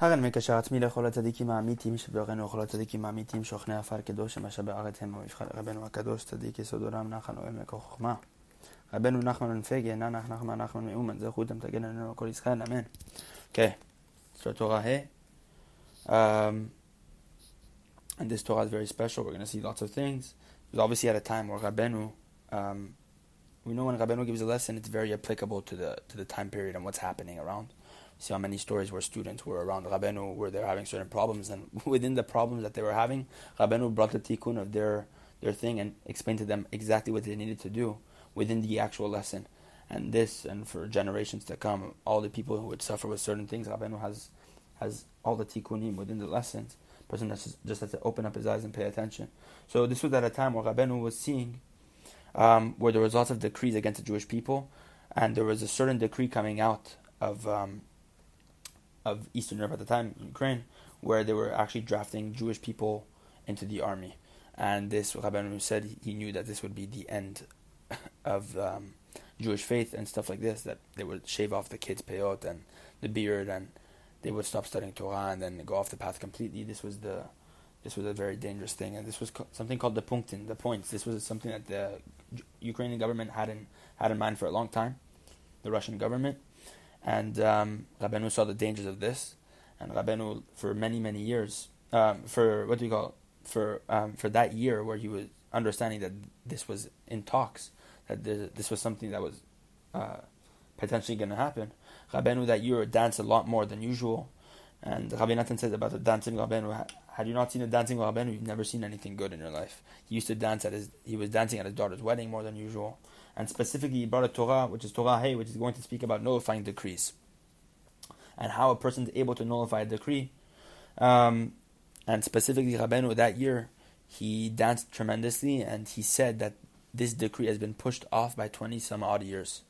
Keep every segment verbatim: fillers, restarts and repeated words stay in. הרי מקשר עצמי לכל הצדיקים האמיתיים שבאורנו וכל הצדיקים האמיתיים שוכני עפר קדוש מה שבארץ הם מבחן רבנו הקדוש צדיק יסוד עולם נחל נועל מכוח חוכמה רבנו נחמן ונפגי אינה נחמן נחמן מאומן זכותם תגן עלינו כל ישראל אמן. אוקיי, so Torah hey um, and this Torah is very special. We're going to see lots of things. It was obviously at a time where Rabbeinu um, we know when Rabbeinu gives a lesson, it's very applicable to the to the time period and what's happening around. See how many stories where students were around Rabbeinu, where they're having certain problems, and within the problems that they were having, Rabbeinu brought the tikkun of their their thing and explained to them exactly what they needed to do within the actual lesson. And this, and for generations to come, all the people who would suffer with certain things, Rabbeinu has has all the tikkunim within the lessons. The person just, just has to open up his eyes and pay attention. So this was at a time where Rabbeinu was seeing um, where there was lots of decrees against the Jewish people, and there was a certain decree coming out of um, of Eastern Europe at the time, Ukraine, where they were actually drafting Jewish people into the army. And this, Rabbeinu said, he knew that this would be the end of um, Jewish faith and stuff like this, that they would shave off the kids' peyot and the beard, and they would stop studying Torah and then go off the path completely. This was the this was a very dangerous thing, and this was co- something called the punktin, the points. This was something that the J- Ukrainian government had in, had in mind for a long time, the Russian government. And um, Rabbeinu saw the dangers of this, and Rabbeinu, for many many years, um, for what do you call it? for um, for that year where he was understanding that this was in talks, that this was something that was uh, potentially going to happen. Rabbeinu that year danced a lot more than usual, and Rabbi Nathan says about the dancing Rabbeinu, had you not seen the dancing Rabbeinu, you've never seen anything good in your life. He used to dance at his, he was dancing at his daughter's wedding more than usual. And specifically, he brought a Torah, which is Torah Hey, which is going to speak about nullifying decrees and how a person is able to nullify a decree. Um, and specifically, Rabbeinu that year, he danced tremendously, and he said that this decree has been pushed off by twenty some odd years.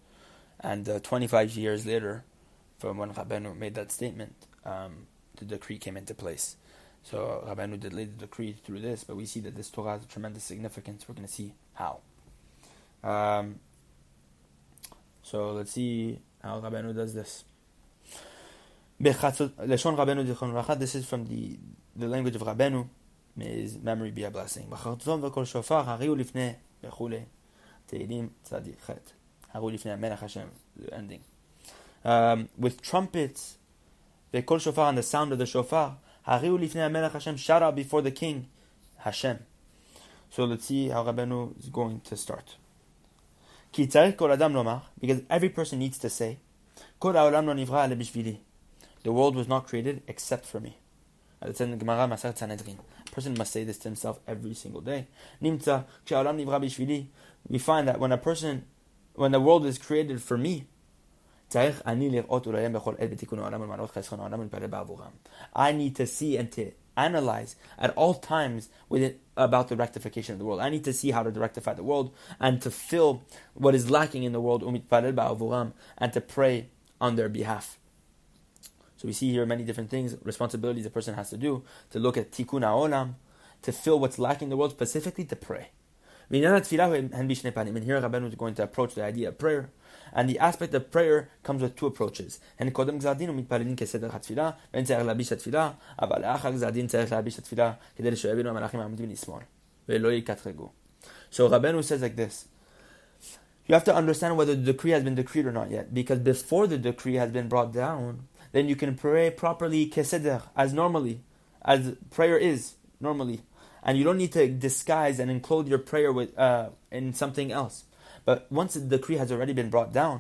And uh, twenty-five years later, from when Rabbeinu made that statement, um, the decree came into place. So Rabbeinu delayed the decree through this, but we see that this Torah has a tremendous significance. We're going to see how. Um, so let's see how Rabbeinu does this. This is from the, the language of Rabbeinu. May his memory be a blessing. Ending. Um, with trumpets, v'kol shofar, and the sound of the shofar, hariu lifnei hamelech Hashem, shout out before the king, Hashem. So let's see how Rabbeinu is going to start. Ki tzarich kol adam lomar, because every person needs to say, kol ha'olam lo nivra ela bishvili, the world was not created except for me. It's in the Gemara, Maseret Sanhedrin. A person must say this to himself every single day. Nimtza k'sha'olam nivra bishvili, we find that when a person When the world is created for me, I need to see and to analyze at all times with it about the rectification of the world. I need to see how to rectify the world and to fill what is lacking in the world, and to pray on their behalf. So we see here many different things, responsibilities a person has to do, to look at tikkun ha'olam, to fill what's lacking in the world, specifically to pray. And here Rabbeinu is going to approach the idea of prayer. And the aspect of prayer comes with two approaches. So Rabbeinu says like this. You have to understand whether the decree has been decreed or not yet. Because before the decree has been brought down, then you can pray properly as normally, as prayer is normally. And you don't need to disguise and enclose your prayer with uh, in something else. But once the decree has already been brought down,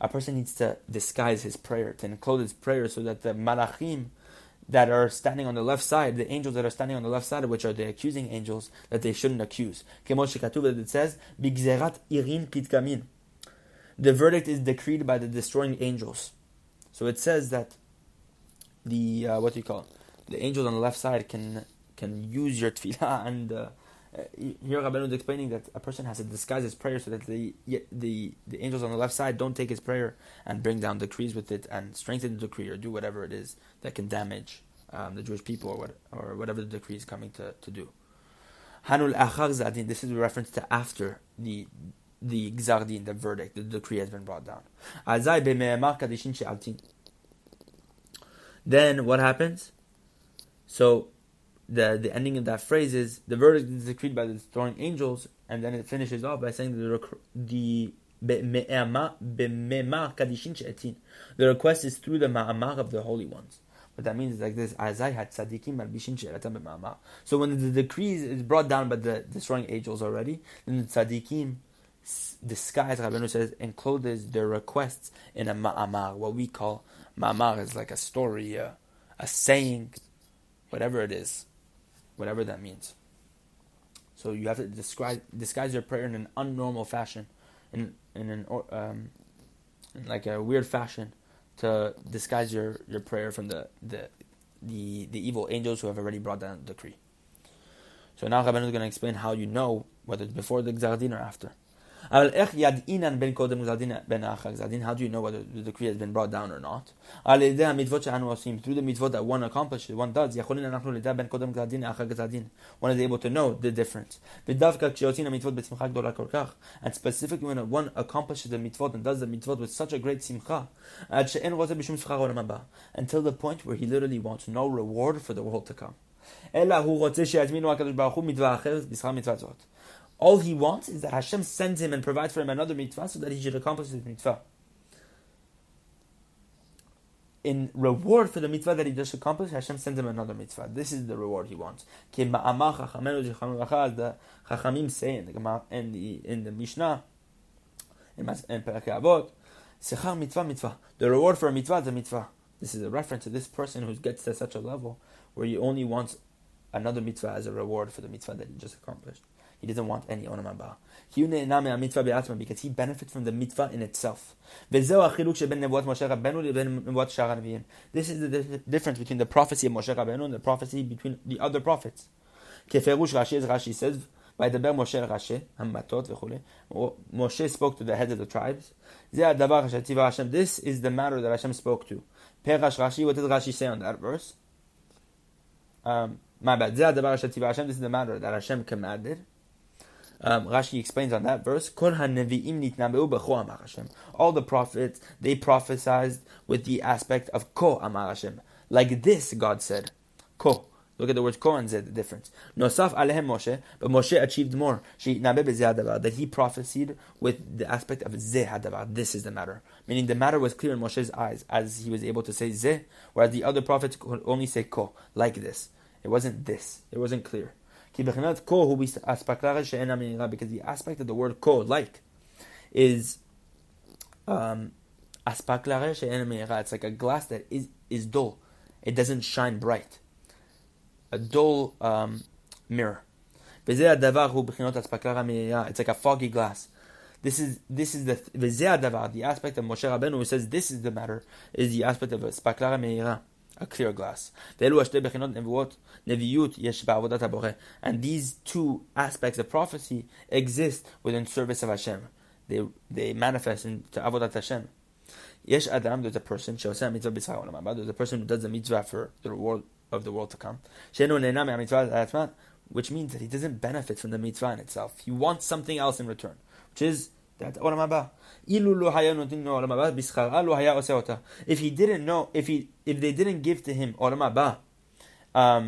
a person needs to disguise his prayer, to enclose his prayer, so that the malachim that are standing on the left side, the angels that are standing on the left side, which are the accusing angels, that they shouldn't accuse. It says, the verdict is decreed by the destroying angels. So it says that the, uh, what do you call it? The angels on the left side can... can use your tfilah, and uh, here Rabbeinu is explaining that a person has to disguise his prayer so that the, the the angels on the left side don't take his prayer and bring down decrees with it and strengthen the decree or do whatever it is that can damage um, the Jewish people or what, or whatever the decree is coming to, to do. Hanul achar zadin, this is a reference to after the the gzardin, the verdict, the decree has been brought down. Azai be me'emar kadishin she'altin. then what happens? So the the ending of that phrase is the verdict is decreed by the destroying angels, and then it finishes off by saying that the the the request is through the ma'amar of the holy ones. What that means is like this: so when the decree is brought down by the destroying angels already, then the tzaddikim disguise, Rabbeinu says, encloses their requests in a ma'amar. What we call ma'amar is like a story, a, a saying, whatever it is, whatever that means. So you have to disguise, disguise your prayer in an unnormal fashion, in in an um, in like a weird fashion, to disguise your, your prayer from the, the the the evil angels who have already brought down the decree. So now Rabbeinu is going to explain how you know whether it's before the Gzar Din or after. How do you know whether the decree has been brought down or not? Through the mitzvot that one accomplishes, one does, one is able to know the difference. And specifically when one accomplishes the mitzvot and does the mitzvot with such a great simcha, until the point where he literally wants no reward for the world to come. All he wants is that Hashem sends him and provides for him another mitzvah so that he should accomplish his mitzvah. In reward for the mitzvah that he just accomplished, Hashem sends him another mitzvah. This is the reward he wants. As the Chachamim say in the, in the, in the Mishnah, in Ta'avot, Sechar mitzvah mitzvah. The reward for a mitzvah is a mitzvah. This is a reference to this person who gets to such a level where he only wants another mitzvah as a reward for the mitzvah that he just accomplished. He doesn't want any Olam Haba, because he benefits from the mitzvah in itself. This is the difference between the prophecy of Moshe Rabbeinu and the prophecy between the other prophets. Rashi says, by the Ber Moshe Rashi, Hammatot v'chule. Moshe spoke to the heads of the tribes. This is the matter that Hashem spoke to. Perash Rashi, what did Rashi say on that verse? Um, my bad. This is the matter that Hashem commanded. Um, Rashi explains on that verse, all the prophets, they prophesied with the aspect of Ko Amar Hashem. Like this, God said. Ko. Look at the word Ko and Zed, the difference. Nosaf Alehem Moshe, but Moshe achieved more. That he prophesied with the aspect of Zeh Hadavar. This is the matter. Meaning the matter was clear in Moshe's eyes, as he was able to say Zeh, whereas the other prophets could only say Ko, like this. It wasn't this. It wasn't clear. Because the aspect of the word ko, like, is um, it's like a glass that is, is dull. It doesn't shine bright. A dull um, mirror. It's like a foggy glass. This is this is the the aspect of Moshe Rabbeinu who says this is the matter, is the aspect of aspaklarya meira, a clear glass. And these two aspects of prophecy exist within service of Hashem. They they manifest into avodat Hashem. Yesh adam, there's a person, there's a person who does the mitzvah for the reward of the world to come, which means that he doesn't benefit from the mitzvah in itself. He wants something else in return, which is that Olam Haba. If he didn't know, if he, if they didn't give to him Olam Haba,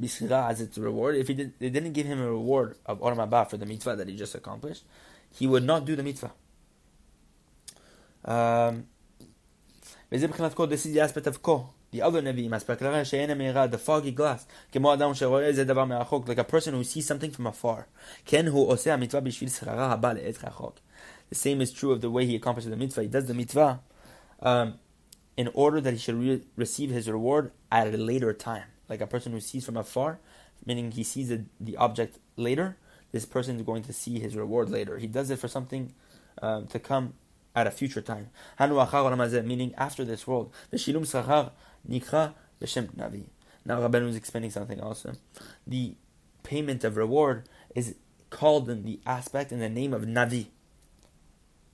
bishara as its reward, if he did, they didn't give him a reward of Olam Haba for the mitzvah that he just accomplished, he would not do the mitzvah. Um, this is the aspect of Ko. The other navi, the foggy glass, like a person who sees something from afar. The same is true of the way he accomplishes the mitzvah. He does the mitzvah um, in order that he should re- receive his reward at a later time. Like a person who sees from afar, meaning he sees the, the object later, this person is going to see his reward later. He does it for something uh, to come at a future time. Meaning after this world. Nikra b'shem navi. Now Rabbeinu is explaining something also. The payment of reward is called in the aspect in the name of navi,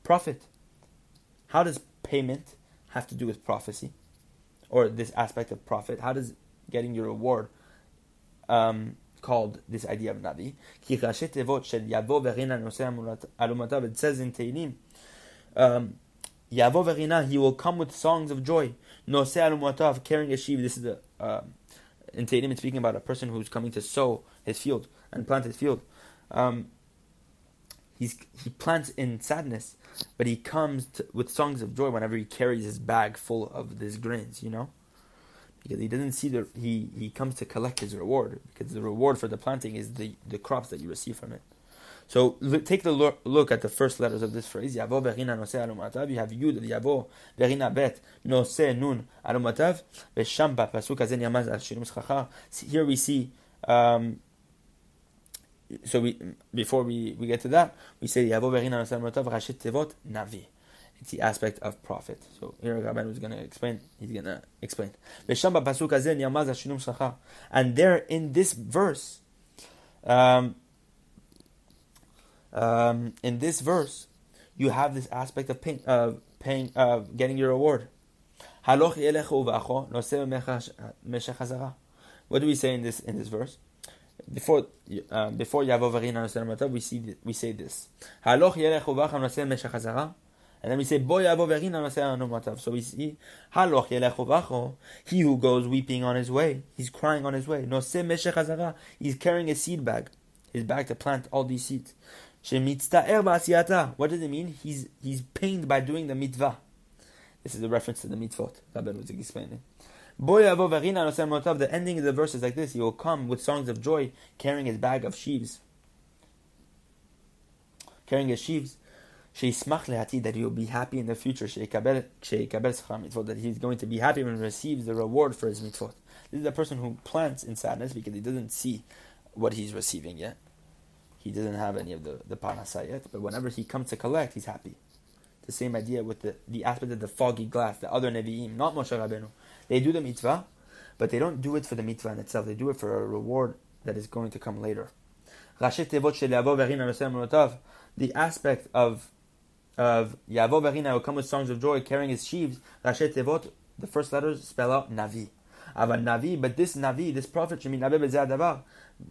prophet. How does payment have to do with prophecy, or this aspect of prophet? How does getting your reward um, called this idea of navi? Ki rashi tevot shel yavo v'reina nosei alumatav. It says in Tehilim, um, Yavo v'rina, he will come with songs of joy. Noseh al umatav, carrying a sheaf. This is the uh, in Tehilim, it's speaking about a person who's coming to sow his field and plant his field. Um, he's, he plants in sadness, but he comes to, with songs of joy whenever he carries his bag full of these grains, you know? Because he doesn't see the he, he comes to collect his reward, because the reward for the planting is the, the crops that you receive from it. So look, take the look, look at the first letters of this phrase. Yavo verina noseh alumatav. You have Yud, Yavo verina bet noseh nun alumatav veshamba pasuk hazen yamaz al shirim schacha. Here we see. Um, so we before we, we get to that, we say Yavo verina noseh alumatav rashit tevot navi. It's the aspect of prophet. So here Rabbeinu is going to explain. He's going to explain. And there in this verse, um, um, in this verse, you have this aspect of paying, uh, paying, uh, getting your reward. What do we say in this in this verse? Before uh, before Yavo Verina, we see we say this. And then we say, Bo yavo verina noseh alumatav. So we see, Haloch yelech uvacho, he who goes weeping on his way, he's crying on his way. Noseh meshech hazara, he's carrying a seed bag, his bag to plant all these seeds. Shemitzta'er ba'asiyata. What does it mean? He's he's pained by doing the mitzvah. This is a reference to the mitzvot. Rabbeinu was explaining. Bo yavo verina noseh alumatav. The ending of the verse is like this: he will come with songs of joy, carrying his bag of sheaves. Carrying his sheaves. That he will be happy in the future. That he is going to be happy when he receives the reward for his mitzvot. This is a person who plants in sadness because he doesn't see what he's receiving yet. He doesn't have any of the, the parnasah yet. But whenever he comes to collect, he's happy. The same idea with the, the aspect of the foggy glass, the other nevi'im, not Moshe Rabbeinu. They do the mitzvah, but they don't do it for the mitzvah in itself. They do it for a reward that is going to come later. The aspect of Of Yavo Verina will come with songs of joy, carrying his sheaves. Rashi Tevot, the first letters spell out navi. Aval navi, but this navi, this prophet,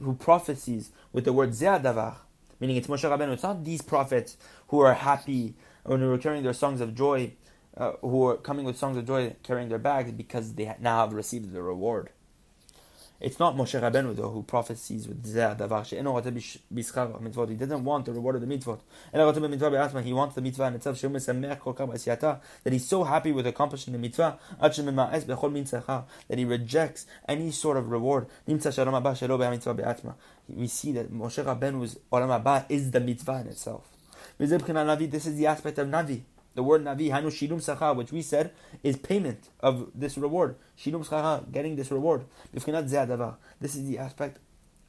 who prophesies with the word ze'adavar, meaning it's Moshe Rabbeinu. It's not these prophets who are happy when they're carrying their songs of joy, uh, who are coming with songs of joy, carrying their bags because they now have received the reward. It's not Moshe Rabbeinu though who prophesies with ze'adavar she'eno roteh b'schar mitzvot. He doesn't want the reward of the mitzvot. Ela roteh b'mitzvah be'atma. He wants the mitzvah in itself. She'hu mesameach kol kach b'asiyata, that he's so happy with accomplishing the mitzvah. Ad she'mema'es b'chol min sechar, that he rejects any sort of reward. Nimtza she'olam haba she'lo be'mitzvah be'atma. We see that Moshe Rabbeinu's olam haba is the mitzvah in itself. This is the aspect of navi. The word navi, hanu shilum sachar, which we said is payment of this reward. Shilum sachar, getting this reward. B'fchinat ze'adavar. This is the aspect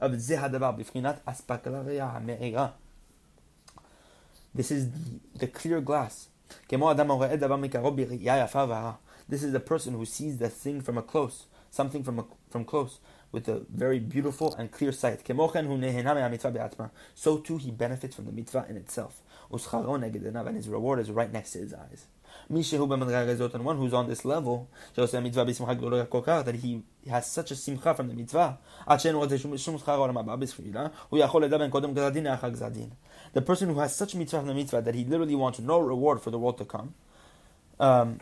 of ze'adavar. B'fchinat aspaklarya ha'me'ira. This is the, the clear glass. Kemo adam ha'ro'eh davar mikarov b'ri'ya yafa v'hara. This is the person who sees the thing from a close, something from a, from close, with a very beautiful and clear sight. Kemochen hu nehena me'amitzvah be'atma. So too he benefits from the mitzvah in itself. And his reward is right next to his eyes. And one who's on this level, that he has such a simcha from the mitzvah, the person who has such mitzvah from the mitzvah that he literally wants no reward for the world to come, um,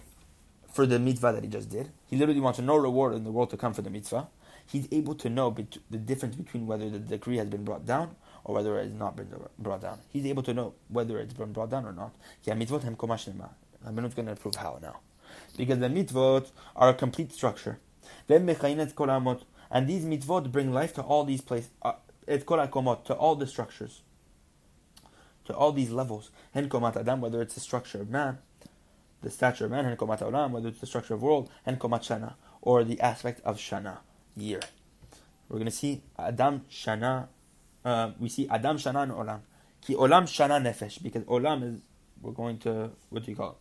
for the mitzvah that he just did, he literally wants no reward in the world to come for the mitzvah, he's able to know bet- the difference between whether the decree has been brought down or whether it has not been brought down. He's able to know whether it's been brought down or not. I'm not going to prove how now. Because the mitzvot are a complete structure. And these mitzvot bring life to all these places, uh, to all the structures, to all these levels. Whether it's the structure of man, the stature of man, whether it's the structure of world, or the aspect of shana, year. We're going to see Adam Shana. Uh, we see Adam Shana and Olam. Ki Olam Shana Nefesh, because Olam is, we're going to, what do you call it?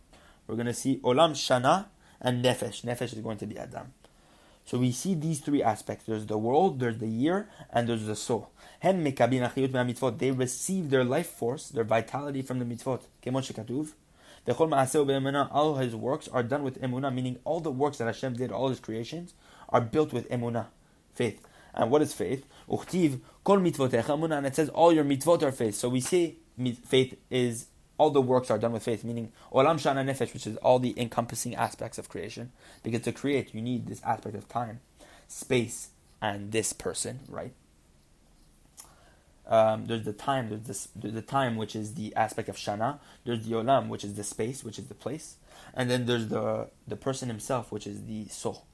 We're going to see Olam Shana and Nefesh. Nefesh is going to be Adam. So we see these three aspects. There's the world, there's the year, and there's the soul. Hem mekabin achiyut me'amitzvot. They receive their life force, their vitality from the mitzvot. Kemon shekatuv. V'chol ma'aseu be'emuna. All his works are done with emuna, meaning all the works that Hashem did, all his creations, are built with emuna, faith. And what is faith? Uchtiv kol mitzvotecha emuna, and it says all your mitzvot are faith. So we say faith is all the works are done with faith, meaning Olam Shana Nefesh, which is all the encompassing aspects of creation. Because to create, you need this aspect of time, space, and this person, right? Um, there's the time, there's this, there's the time, which is the aspect of Shana. There's the Olam, which is the space, which is the place. And then there's the the person himself, which is the soul.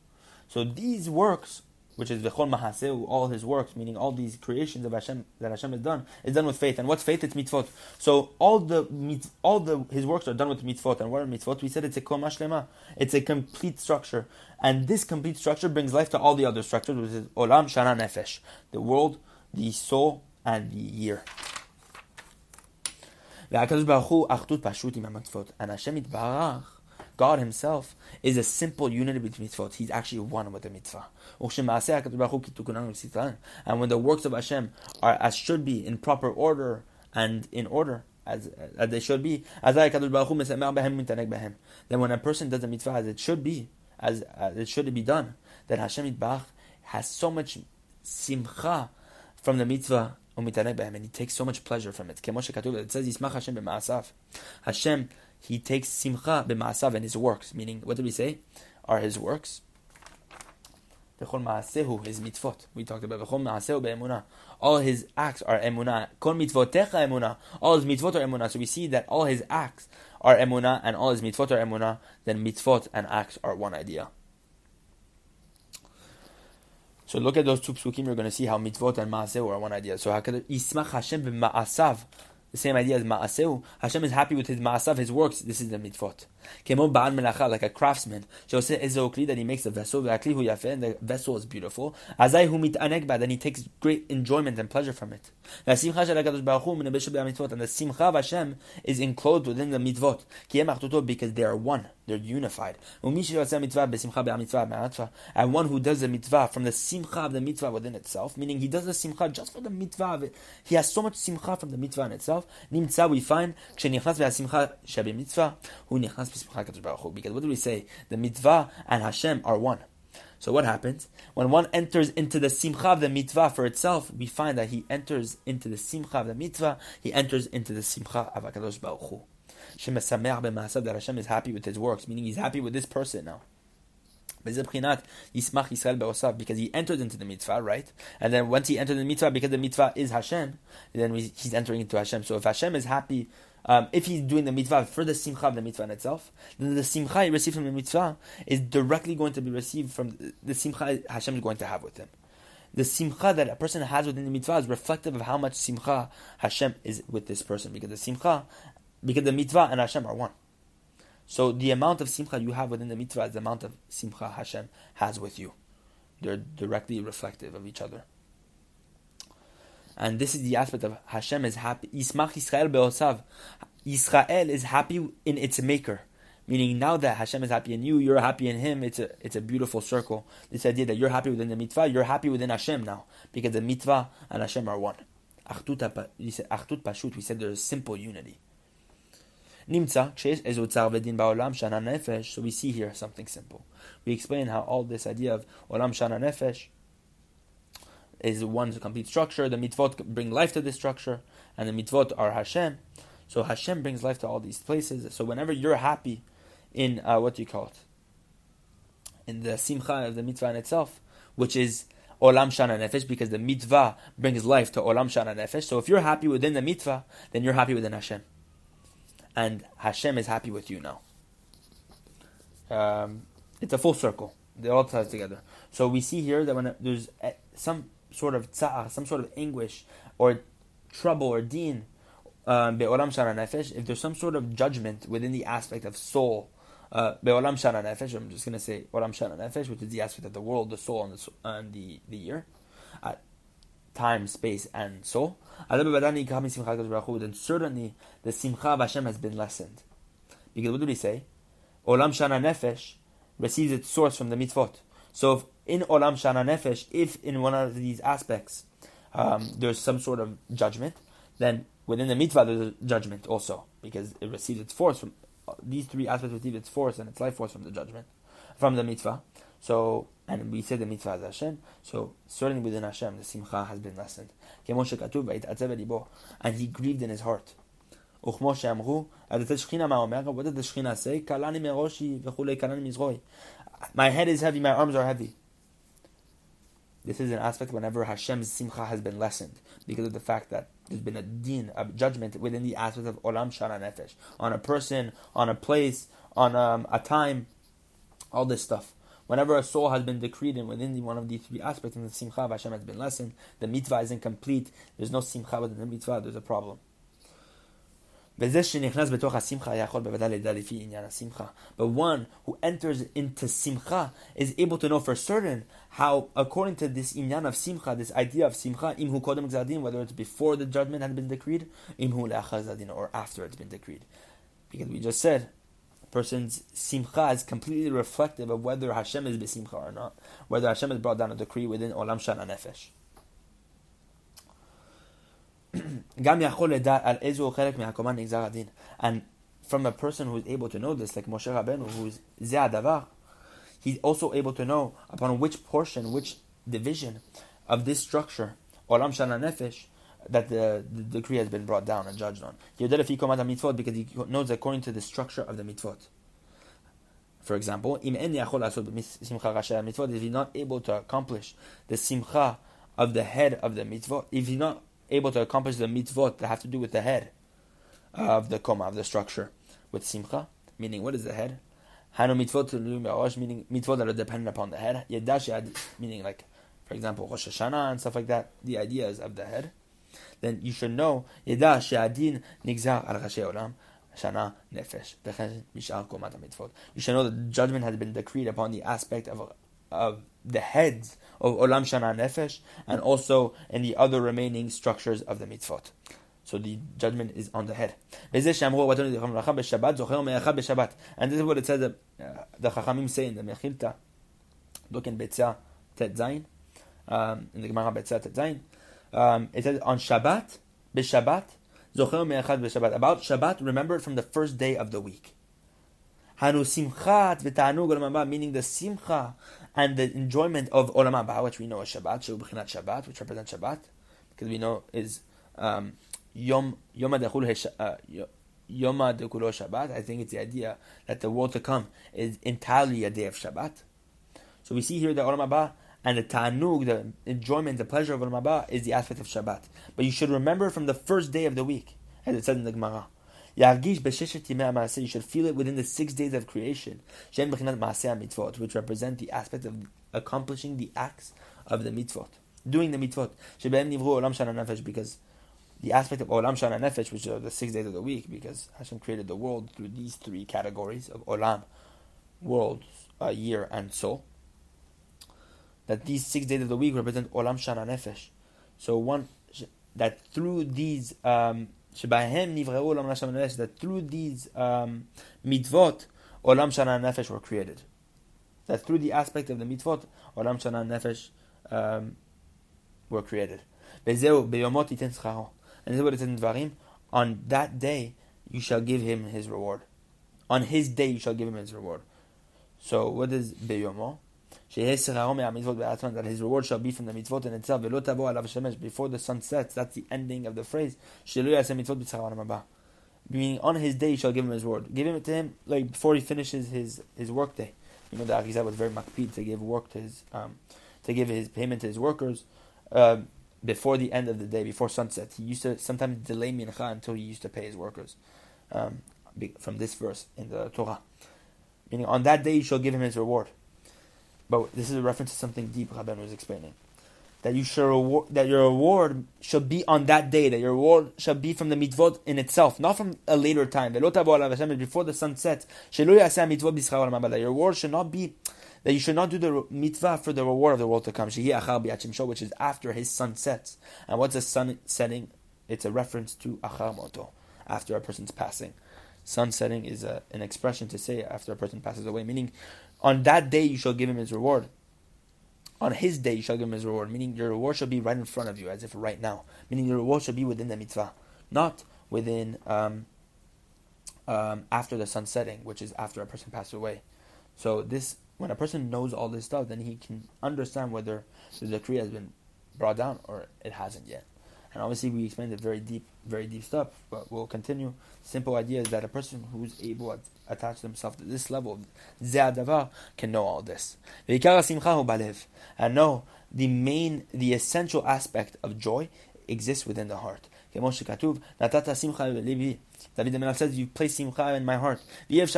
So these works, which is V'chol Mahaseu, all his works, meaning all these creations of Hashem that Hashem has done, is done with faith. And what's faith? It's mitzvot. So all the all the his works are done with mitzvot. And what are mitzvot? We said it's a koma shlema. It's a complete structure. And this complete structure brings life to all the other structures, which is Olam Shana Nefesh, the world, the soul, and the year. And Hashem Yitbarach, God Himself, is a simple unity with mitzvot. He's actually one with the mitzvah. And when the works of Hashem are as should be in proper order and in order as, as they should be, then when a person does a mitzvah as it should be, as, as it should be done, then Hashem Yitbarach has so much simcha from the mitzvah, and he takes so much pleasure from it. It says, Hashem, He takes simcha b'ma'asav in His works. Meaning, what did we say are His works? V'chol ma'asehu, His mitzvot. We talked about v'chol ma'asehu be'emuna. All His acts are emuna. Kol mitzvotecha emuna. All His mitzvot are emuna. So we see that all His acts are emuna, and all His mitzvot are emuna. Then mitzvot and acts are one idea. So look at those two psukim. You're going to see how mitzvot and ma'aseu are one idea. So Yismach Hashem b'ma'asav, the same idea as ma'aseu. Hashem is happy with His ma'asav, His works. This is the mitzvot. Kemo ba'al melacha, like a craftsman. She'oseh ezo kli, that he makes a vessel. Ve'akli hu yafeh, and the vessel is beautiful. Azai hu mit'aneg ba, then he takes great enjoyment and pleasure from it. Ve'asimcha shel HaKadosh Baruch Hu minebeshu b'mitzvot, and the simcha of Hashem is enclosed within the mitzvot. Ki emachtuto, because they are one. They're unified. And one who does the mitzvah from the simcha of the mitzvah within itself, meaning he does the simcha just for the mitzvah of it. He has so much simcha from the mitzvah in itself. Nimtza, we find, because what do we say? The mitzvah and Hashem are one. So what happens? When one enters into the simcha of the mitzvah for itself, we find that he enters into the simcha of the mitzvah, he enters into the simcha of HaKadosh Baruch Hu. That Hashem is happy with His works, meaning He's happy with this person now. Because he entered into the mitzvah, right? And then once he entered the mitzvah, because the mitzvah is Hashem, then he's entering into Hashem. So if Hashem is happy, um, if he's doing the mitzvah for the simcha of the mitzvah in itself, then the simcha he received from the mitzvah is directly going to be received from the simcha Hashem is going to have with him. The simcha that a person has within the mitzvah is reflective of how much simcha Hashem is with this person, because the simcha Because the mitzvah and Hashem are one. So the amount of simcha you have within the mitzvah is the amount of simcha Hashem has with you. They're directly reflective of each other. And this is the aspect of Hashem is happy. Yismach Yisrael be'osav. Yisrael is happy in its maker. Meaning now that Hashem is happy in you, you're happy in Him, it's a it's a beautiful circle. This idea that you're happy within the mitzvah, you're happy within Hashem now. Because the mitzvah and Hashem are one. We said there's simple unity. So we see here something simple. We explain how all this idea of Olam Shana Nefesh is one complete structure. The mitzvot bring life to this structure, and the mitzvot are Hashem. So Hashem brings life to all these places. So whenever you're happy in uh, what do you call it? In the simcha of the mitzvah in itself, which is Olam Shana Nefesh, because the mitzvah brings life to Olam Shana Nefesh. So if you're happy within the mitzvah, then you're happy within Hashem. And Hashem is happy with you now. Um, it's a full circle. They all ties together. So we see here that when there's some sort of tza'ah, some sort of anguish, or trouble, or din, um, be'olam shana nefesh, if there's some sort of judgment within the aspect of soul, uh, be'olam shana nefesh, I'm just going to say olam shana nefesh, which is the aspect of the world, the soul, and the, and the, the year, uh, time, space, and soul, then certainly the simcha of Hashem has been lessened. Because what do we say? Olam Shana Nefesh receives its source from the mitzvot. So if in Olam Shana Nefesh, if in one of these aspects um, there's some sort of judgment, then within the mitzvah there's a judgment also, because it receives its force from, these three aspects receive its force and its life force from the judgment, from the mitzvah. So, and we said the mitzvah is Hashem, so certainly within Hashem the simcha has been lessened. And he grieved in his heart. וכמו שאמרו, אז אצל שכינה מה אומר? What did the שכינה say? קלני מראשי וכולי, קלני מזרועי. My head is heavy, my arms are heavy. This is an aspect whenever Hashem's simcha has been lessened because of the fact that there's been a din, a judgment within the aspect of Olam Shana Nefesh. On a person, on a place, on um, a time, all this stuff. Whenever a soul has been decreed and within the, one of these three aspects, and the simcha of Hashem has been lessened, the mitzvah is incomplete, there's no simcha within the mitzvah, there's a problem. But one who enters into simcha is able to know for certain how, according to this inyan of simcha, this idea of simcha, imhu kodem gzadin, whether it's before the judgment had been decreed, imhu leachar gzadin, or after it's been decreed. Because we just said, a person's simcha is completely reflective of whether Hashem is besimcha or not, whether Hashem has brought down a decree within Olam Shana Nefesh. And from a person who is able to know this, like Moshe Rabbeinu, who is Ze'adavar, he's also able to know upon which portion, which division of this structure, Olam Shana Nefesh, that the, the decree has been brought down and judged on. Because he knows according to the structure of the mitzvot. For example, if he's not able to accomplish the simcha of the head of the mitzvot, if he's not able to accomplish the mitzvot that have to do with the head of the koma, of the structure, with simcha, meaning what is the head? Hanu mitzvot, meaning mitzvot that are dependent upon the head. Yedash, meaning like, for example, Rosh Hashanah and stuff like that, the ideas of the head. Then you should know, Yedash she'adin nigzar al rashi olam shana nefesh v'chen mishar komat hamitzvot. You should know that judgment has been decreed upon the aspect of of the heads of Olam Shana Nefesh, and also in the other remaining structures of the mitzvot. So the judgment is on the head. And this is what it says that uh, the Chachamim say in the Mechilta, look in Betzah Tet Zayin, um, in the Gemara Betzah Tet Zayin, um, it says on Shabbat, B'Shabbat, Zocher Me'echad B'Shabbat, about Shabbat, remember it from the first day of the week. Hanu simchat v'ta'anug Olam Haba, meaning the simcha and the enjoyment of Olam Haba, which we know as Shabbat, Shehu B'chinat Shabbat, which represents Shabbat, because we know is um, Yom Yom Adechul He Yom Adekulo Shabbat. I think it's the idea that the world to come is entirely a day of Shabbat. So we see here that Olam Haba and the ta'anug, the enjoyment, the pleasure of Olam Haba, is the aspect of Shabbat. But you should remember from the first day of the week, as it said in the Gemara. You should feel it within the six days of creation, which represent the aspect of accomplishing the acts of the mitzvot, doing the mitzvot, because the aspect of Olam Shana Nefesh, which are the six days of the week, because Hashem created the world through these three categories of Olam, world, uh, year, and soul, that these six days of the week represent Olam Shana Nefesh. So one, that through these um that through these um, mitzvot, Olam Shana Nefesh were created. That through the aspect of the mitzvot, Olam Shana Nefesh um, were created. And this is what it says in Dvarim, on that day you shall give him his reward. On his day you shall give him his reward. So what is Beyomo? That his reward shall be from the mitzvot in itself. Before the sun sets, that's the ending of the phrase. Meaning, on his day, he shall give him his reward. Give him it to him like before he finishes his his work day. You know, the Arizal was very makpid to give work to his um, to give his payment to his workers uh, before the end of the day, before sunset. He used to sometimes delay mincha until he used to pay his workers. Um, from this verse in the Torah, meaning on that day, he shall give him his reward. But this is a reference to something deep Rabbeinu was explaining. That you shall reward, that your reward shall be on that day, that your reward shall be from the mitzvot in itself, not from a later time. Before the sun sets, that your reward should not be, that you should not do the mitzvah for the reward of the world to come, which is after his sun sets. And what's a sun setting? It's a reference to achar moto, after a person's passing. Sun setting is a, an expression to say after a person passes away, meaning on that day you shall give him his reward. On his day you shall give him his reward, meaning your reward shall be right in front of you, as if right now. Meaning your reward shall be within the mitzvah, not within um, um, after the sun setting, which is after a person passed away. So this, when a person knows all this stuff, then he can understand whether the decree has been brought down or it hasn't yet. And obviously we explained it very deep, very deep stuff, but we'll continue. Simple idea is that a person who's able to attach themselves to this level, Ze'adavar, can know all this. And know the main, the essential aspect of joy exists within the heart. David the Melech says, you place simcha in my heart. It's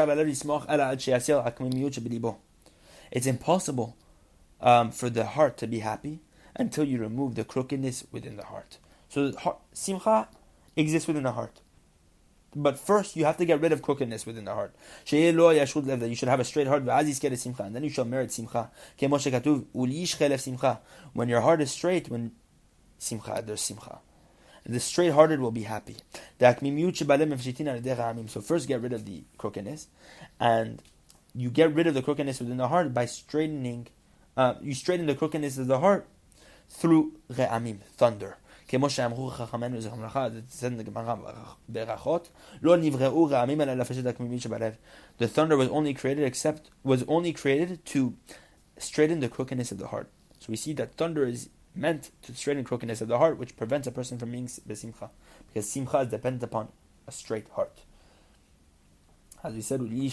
impossible um, for the heart to be happy until you remove the crookedness within the heart. So the heart, simcha exists within the heart. But first, you have to get rid of crookedness within the heart. You should have a straight heart, and then you shall merit simcha. When your heart is straight, when simcha, there's simcha. The straight-hearted will be happy. So first get rid of the crookedness. And you get rid of the crookedness within the heart by straightening, uh, you straighten the crookedness of the heart through ra'amim, thunder. The thunder was only created except was only created to straighten the crookedness of the heart. So we see that thunder is meant to straighten crookedness of the heart, which prevents a person from being besimcha, because simcha is dependent upon a straight heart. As we said, and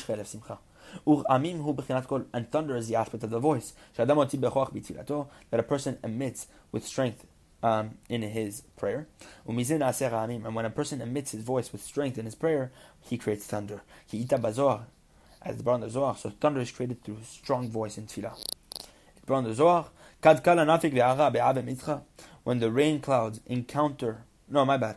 thunder is the aspect of the voice that a person emits with strength um, in his prayer. And when a person emits his voice with strength in his prayer, he creates thunder. As the Baron of Zohar, so thunder is created through strong voice in tfilah. The Baron of Zohar, when the rain clouds encounter, no, my bad.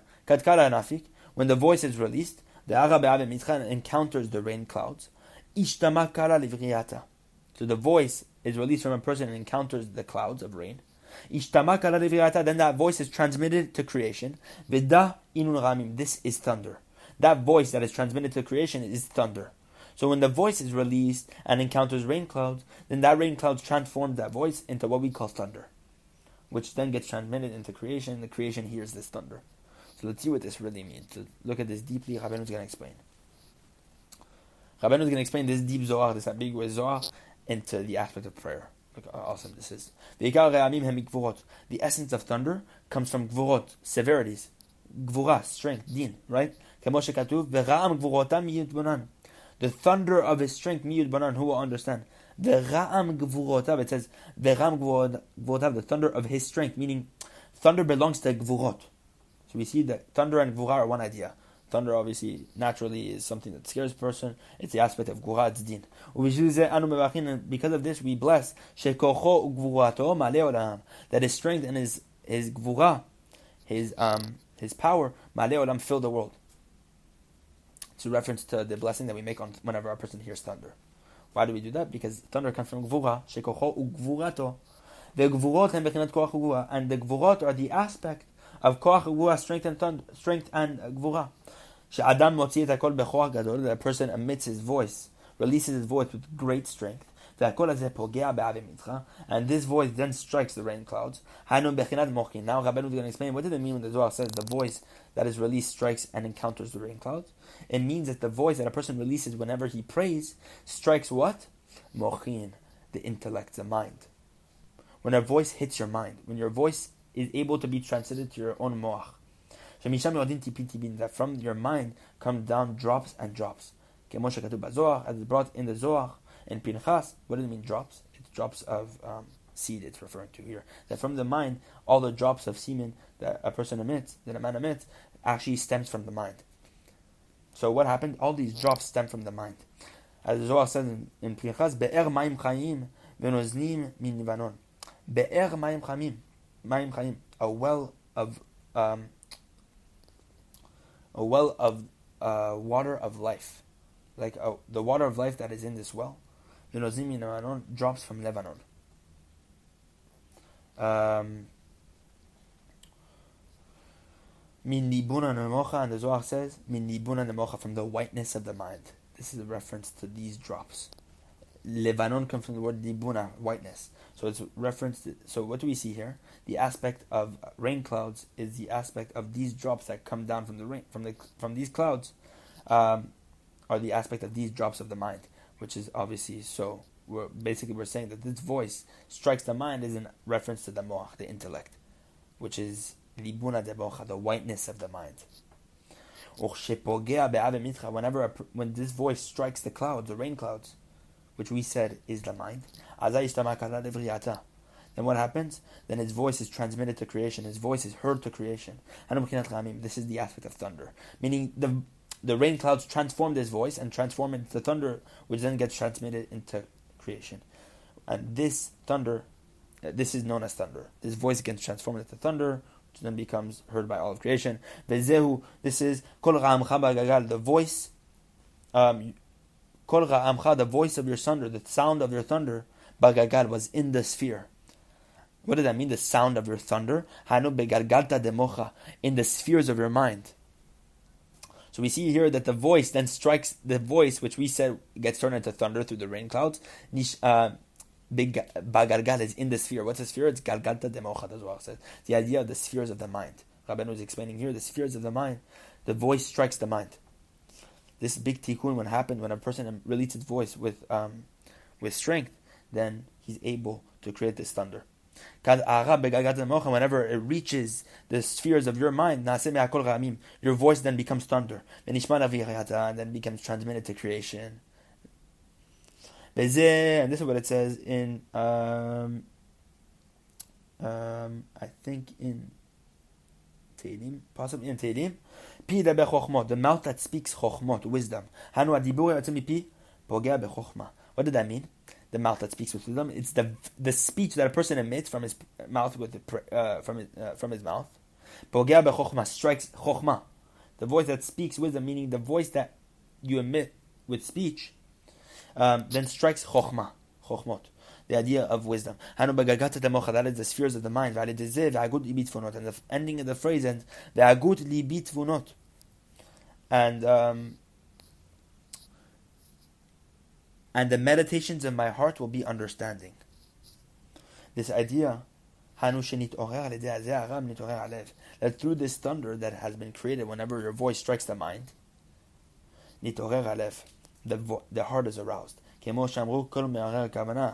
When the voice is released, the encounters the rain clouds. So the voice is released from a person and encounters the clouds of rain. Then that voice is transmitted to creation. This is thunder. That voice that is transmitted to creation is thunder. So when the voice is released and encounters rain clouds, then that rain clouds transforms that voice into what we call thunder, which then gets transmitted into creation, and the creation hears this thunder. So let's see what this really means. Let's look at this deeply. Rabbeinu is going to explain. Rabbeinu is going to explain this deep Zohar, this ambiguous Zohar, into the aspect of prayer. Look how awesome this is. The essence of thunder comes from gvurot, severities, gvura, strength, din, right? The thunder of his strength, miyud banan, who will understand? The ra'am gvurotav, it says, the ra'am gvurotav, the thunder of his strength, meaning thunder belongs to gvurot. So we see that thunder and gvura are one idea. Thunder, obviously, naturally, is something that scares a person. It's the aspect of gvurat's din. And because of this, we bless that his strength and his his gvura, his um his power, male olam, fill the world. It's a reference to the blessing that we make on whenever a person hears thunder. Why do we do that? Because thunder comes from gvura, shekocho ugvurato. The gvurot and bechinat koach ugvura, and the gvurot are the aspect of koach ugvura, strength and thunder, strength and gvura. She'adam motzi et hakol bekoach gadol, that a person emits his voice, releases his voice with great strength. Ve'hakol hazeh pogea be'avim mitcha, and this voice then strikes the rain clouds. Hanu bechinat mochin. Now Rabbeinu is going to explain what does it mean when the Zohar says the voice that is released strikes and encounters the rain clouds. It means that the voice that a person releases whenever he prays strikes what? Mochin, the intellect, the mind. When a voice hits your mind, when your voice is able to be translated to your own moach, that from your mind comes down drops and drops. As it's brought in the Zohar and Pinchas, what does it mean drops? It's drops of um, seed it's referring to here. That from the mind, all the drops of semen that a person emits, that a man emits, actually stems from the mind. So what happened? All these drops stem from the mind. As the Zohar says in, in Pinchas, Be'er ma'im chayim v'noznim min nivanon. Be'er ma'im chayim, ma'im chayim, a well of um, a well of uh, water of life, like uh, the water of life that is in this well, v'noznim min nivanon, drops from Lebanon. Um, Min libuna nemocha, and the Zohar says, Min libuna nemocha, from the whiteness of the mind. This is a reference to these drops. Lebanon comes from the word libuna, whiteness. So it's reference to, so what do we see here? The aspect of rain clouds is the aspect of these drops that come down from the rain, from the from these clouds, um, are the aspect of these drops of the mind, which is obviously so. We're basically we're saying that this voice strikes the mind is in reference to the moach, the intellect, which is libuna debocha, the whiteness of the mind. Whenever a, when this voice strikes the clouds, the rain clouds, which we said is the mind, then what happens? Then his voice is transmitted to creation. His voice is heard to creation. This is the aspect of thunder, meaning the the rain clouds transform this voice and transform it into thunder, which then gets transmitted into creation. And this thunder, this is known as thunder. This voice gets transformed into thunder, which then becomes heard by all of creation. Vezehu, this is kol ra'amcha ba'gagal, the voice, um, kol ra'amcha, the voice of your thunder, the sound of your thunder, ba'gagal, was in the sphere. What does that mean? The sound of your thunder, hanu be'galgalta democha, in the spheres of your mind. So we see here that the voice then strikes the voice, which we said gets turned into thunder through the rain clouds. Nish, uh, Bagargal is in the sphere. What's a sphere? It's Galgalta Democha, as well says. The idea of the spheres of the mind. Rabbeinu is explaining here the spheres of the mind. The voice strikes the mind. This big tikkun, when happened, when a person releases his voice with um, with strength, then he's able to create this thunder. Whenever it reaches the spheres of your mind, your voice then becomes thunder. And then becomes transmitted to creation. And this is what it says in, um, um, I think in Tehilim, possibly in Tehilim. Pi daber chokhmot, the mouth that speaks chokhmot, wisdom. Hanu adibur yatzmi pi pogea bechokhma. What did that mean? The mouth that speaks with wisdom. It's the the speech that a person emits from his mouth with the, uh, from his, uh, from his mouth. Pogea bechokhma, strikes chokhma, the voice that speaks wisdom, meaning the voice that you emit with speech. Um, then strikes chokhmah, chokhmot, the idea of wisdom. Hanu begalgalta democha, that is the spheres of the mind. And the ending of the phrase, and the agut libit vunot, and um, and the meditations of my heart will be understanding. This idea, hanu shenit orer le deh azeh aram nit orer alev, that through this thunder that has been created, whenever your voice strikes the mind, nit orer alev, The, vo- the heart is aroused. As the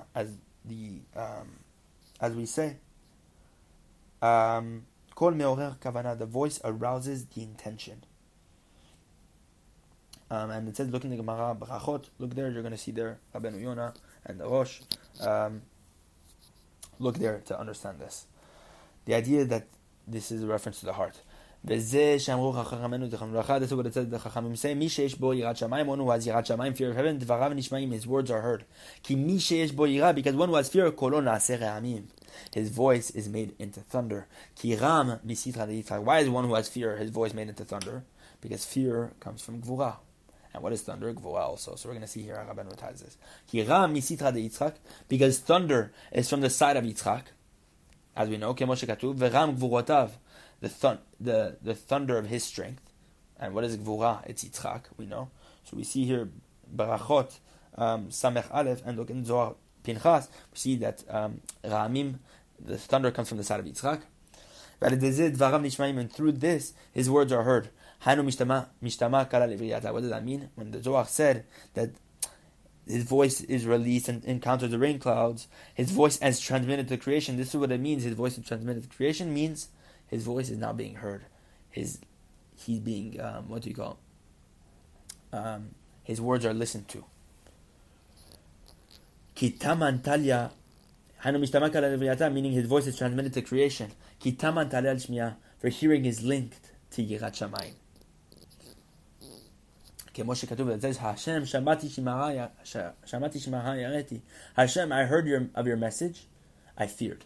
um, as we say, um, the voice arouses the intention. Um, and it says, look in the Gemara, Brachot, look there, you're going to see there, Rabbeinu Yonah and the Rosh. Um, look there to understand this. The idea that this is a reference to the heart. This is what it says, the Chachamim say, Mi sheish bo Yirat Shamayim, one who has Yirat Shamayim, fear of heaven, Dvarav nishmaim, his words are heard. Ki mi sheish bo Yirah, because one who has fear, Kolo naaseh ra'amim, his voice is made into thunder. Ki ram misitra deyitzchak, why is one who has fear, his voice made into thunder? Because fear comes from gvura. And what is thunder? Gevura also. So we're going to see here how Rabbeinu ties this. Ki ram misitra deyitzchak, because thunder is from the side of Yitzchak, as we know, Kemo shekatuv, Veram gvurotav, The, thun- the the thunder of his strength. And what is gvura? It's Yitzchak, we know. So we see here, Brachot, um, Samech Aleph, and look in Zohar, Pinchas, we see that um, ra'amim, the thunder comes from the side of Yitzchak. And through this, his words are heard. What does that mean? When the Zohar said that his voice is released and encounters the rain clouds, his voice is transmitted to creation. This is what it means. His voice is transmitted to creation means his voice is now being heard. His he's being um, what do you call? Um, his words are listened to. Kitamantalia, meaning his voice is transmitted to creation. Kitamantalia shmiya, for hearing is linked to Yirat Shamayim. Kemoshe Katuv, it says, Hashem shamati shimara shamati shimara yareti. Hashem, I heard your, of your message, I feared.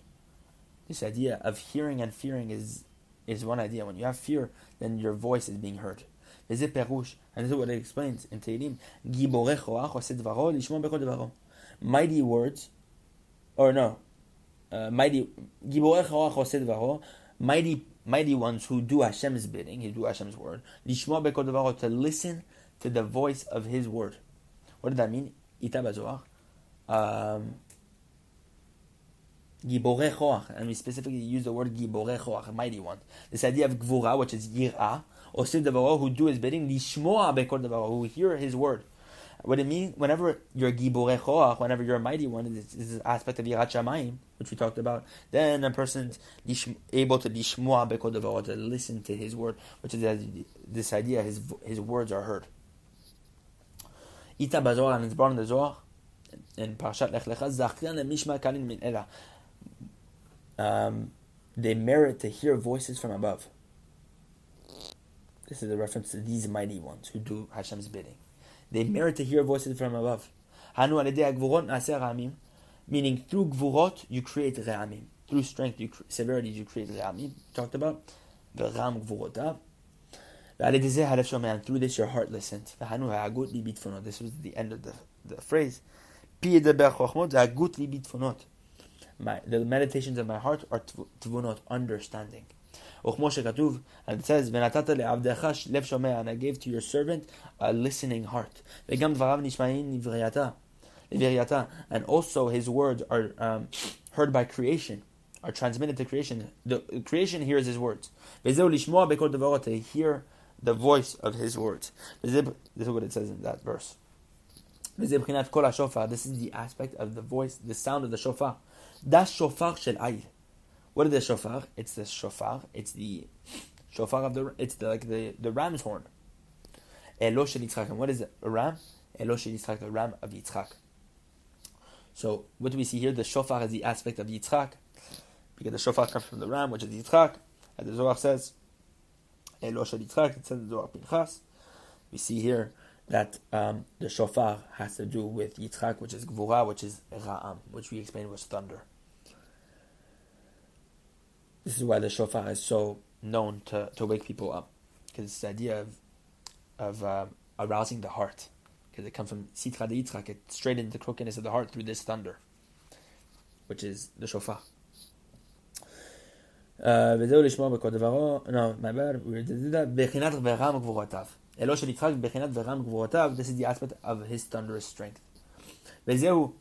This idea of hearing and fearing is is one idea. When you have fear, then your voice is being heard. And this is what it explains in Tehilim. Giborei Koach, mighty words, or no, uh, mighty Giborei Koach, mighty mighty ones who do Hashem's bidding, who do Hashem's word. To listen to the voice of His word. What did that mean? Ita Um Giborei Koach, and we specifically use the word Giborei Koach, mighty one. This idea of gvura, which is yirah, osid davaro, who do his bidding, lishmoa bekol davaro, who hear his word. What it means, whenever you're Giborei Koach, whenever you're a mighty one, this is an aspect of Yirat Shamayim, which we talked about, then a person is able to lishmoa b'kol davar, to listen to his word, which is this idea, his his words are heard. Ita b'Zohar, and it's brought in the Zohar, in Parashat Lech Lecha, Zachtan le'mishma kalin min ela. Um, they merit to hear voices from above. This is a reference to these mighty ones who do Hashem's bidding. They merit to hear voices from above. Hanu al yedei gvurot na'aseh ra'amim, meaning through gvurot you create ra'amim. Through strength, you cre- severity, you create ra'amim. Talked about the ram gvurotav. Through this, your heart listened. Hanu ha'agut libitfonot. This was the end of the, the phrase. Pi yedaber chokhmot ha'agut libitfonot. My, the meditations of my heart are tvunot, understanding. And it says, and I gave to your servant a listening heart. And also his words are um, heard by creation, are transmitted to creation. The creation hears his words. They hear the voice of his words. This is what it says in that verse. This is the aspect of the voice, the sound of the shofar. Das shofar shel ayil. What is the shofar? It's the shofar. It's the shofar of the. It's the, like the, the ram's horn. Elo shel Yitzchak. And what is a ram? Elo shel Yitzchak, the ram of Yitzchak. So what do we see here? The shofar is the aspect of Yitzchak, because the shofar comes from the ram, which is Yitzchak. As the Zohar says, Elo shel Yitzchak. It says the Zohar Pinchas. We see here that um, the shofar has to do with Yitzchak, which is gevura, which is ra'am, which we explained was thunder. This is why the shofar is so known to, to wake people up, because it's the idea of of um, arousing the heart, because it comes from sitra de Yitzchak, it straightened the crookedness of the heart through this thunder, which is the shofar. Uh, no, my bad. We did that. Bechinat veram gvuratav. Elo shel Yitzchak bechinat veram gvuratav. This is the aspect of his thunderous strength. Vezehu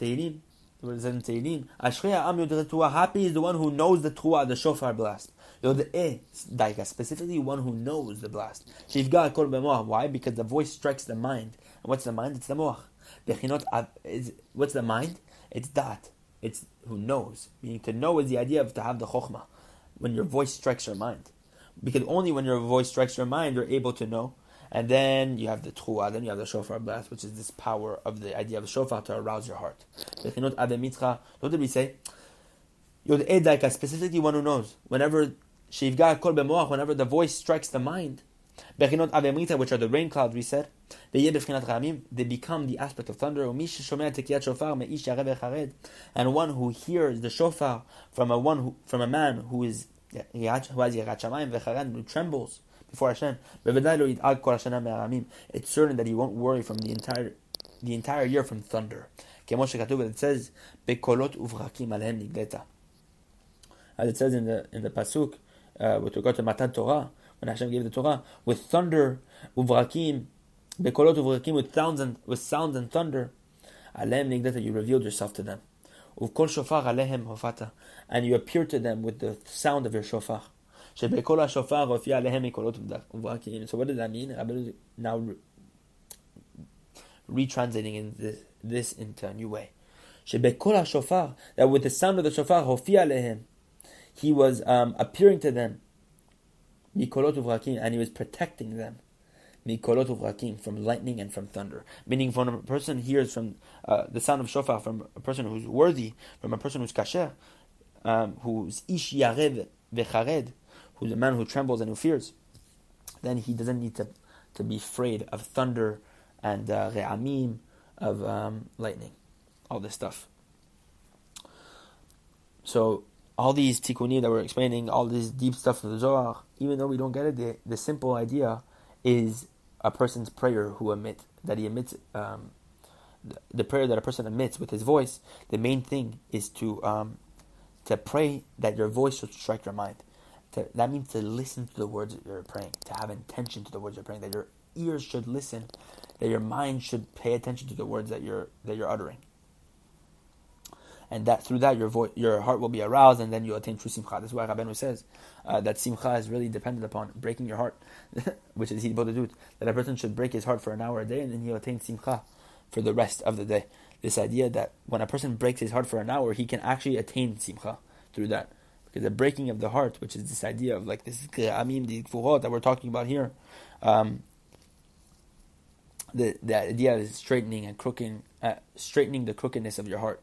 Tehilim. What is in Tehilim? Ashrei ha'am yodeh tuah. Happy is the one who knows the tuah, the shofar blast. Yodeh daika, specifically one who knows the blast. Shivga kol b'moach. Why? Because the voice strikes the mind. And what's the mind? It's the moach. Bechinot is what's the mind? It's dat. It's who knows. Meaning to know is the idea of to have the chokhmah. When your voice strikes your mind, because only when your voice strikes your mind you're able to know. And then you have the truah, then you have the shofar blast, which is this power of the idea of the shofar to arouse your heart. What did we say? Specifically one who knows. Whenever whenever the voice strikes the mind, which are the rain clouds, we said, they become the aspect of thunder. And one who hears the shofar from a one who, from a man who is who has yirat shamayim, who trembles before Hashem, it's certain that he won't worry from the entire the entire year from thunder. It says, as it says in the in the pasuk, uh, with regard to Matan Torah, when Hashem gave the Torah, with thunder, uvrakim, bekolot uvrakim, with sounds and with sounds and thunder, you revealed yourself to them, and you appeared to them with the sound of your shofar. So what does that mean? Rabbeinu now re- retranslating in this, this into a new way. That with the sound of the shofar, he was um, appearing to them, and he was protecting them from lightning and from thunder. Meaning, when a person hears from uh, the sound of shofar from a person who's worthy, from a person who's kasher, um, who's ish yared vechared, who's a man who trembles and who fears, then he doesn't need to, to be afraid of thunder and uh, ra'amim, of um, lightning, all this stuff. So all these tikkunim that we're explaining, all this deep stuff from the Zohar, even though we don't get it, the, the simple idea is a person's prayer who emit, that he emits, um, the, the prayer that a person emits with his voice, the main thing is to um, to pray that your voice should strike your mind. To, that means to listen to the words that you're praying, to have intention to the words you're praying, that your ears should listen, that your mind should pay attention to the words that you're that you're uttering. and that through that your vo- your heart will be aroused, and then you attain true simcha. That's why Rabbeinu says uh, that simcha is really dependent upon breaking your heart, which is hidbodedut, that a person should break his heart for an hour a day, and then he attains simcha for the rest of the day. This idea that when a person breaks his heart for an hour, he can actually attain simcha through that. Because the breaking of the heart, which is this idea of like this ra'amim, the gvurot that we're talking about here, um, the the idea is straightening and crooking, uh, straightening the crookedness of your heart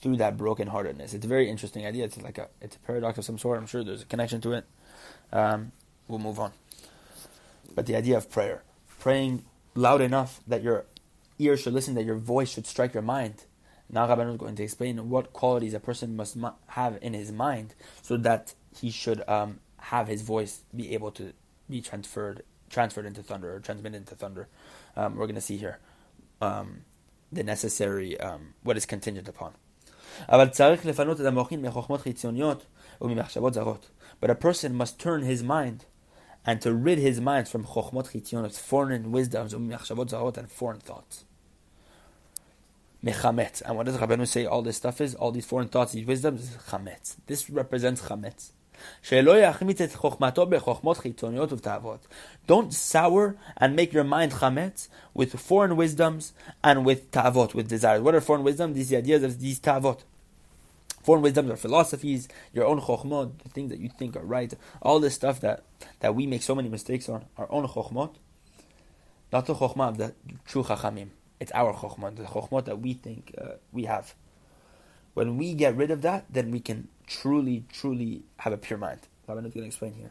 through that brokenheartedness. It's a very interesting idea. It's like a it's a paradox of some sort. I'm sure there's a connection to it. Um, we'll move on. But the idea of prayer, praying loud enough that your ears should listen, that your voice should strike your mind. Now Rabbeinu is going to explain what qualities a person must have in his mind so that he should um, have his voice be able to be transferred transferred into thunder or transmitted into thunder. Um, we're going to see here um, the necessary, um, what is contingent upon. But a person must turn his mind and to rid his mind from chokhmot chitzoniot, foreign wisdoms, and foreign thoughts. Mechametz. And what does Rabbeinu say all this stuff is? All these foreign thoughts, these wisdoms, is chametz. This represents chametz. Don't sour and make your mind chametz with foreign wisdoms and with ta'avot, with desires. What are foreign wisdoms? These ideas of these ta'avot. Foreign wisdoms are philosophies, your own chokhmot, the things that you think are right, all this stuff that, that we make so many mistakes on, our own chokhmot, not the chokhmah of the true chachamim. It's our chokhmah, the chokhmah that we think uh, we have. When we get rid of that, then we can truly, truly have a pure mind. I'm not going to explain here.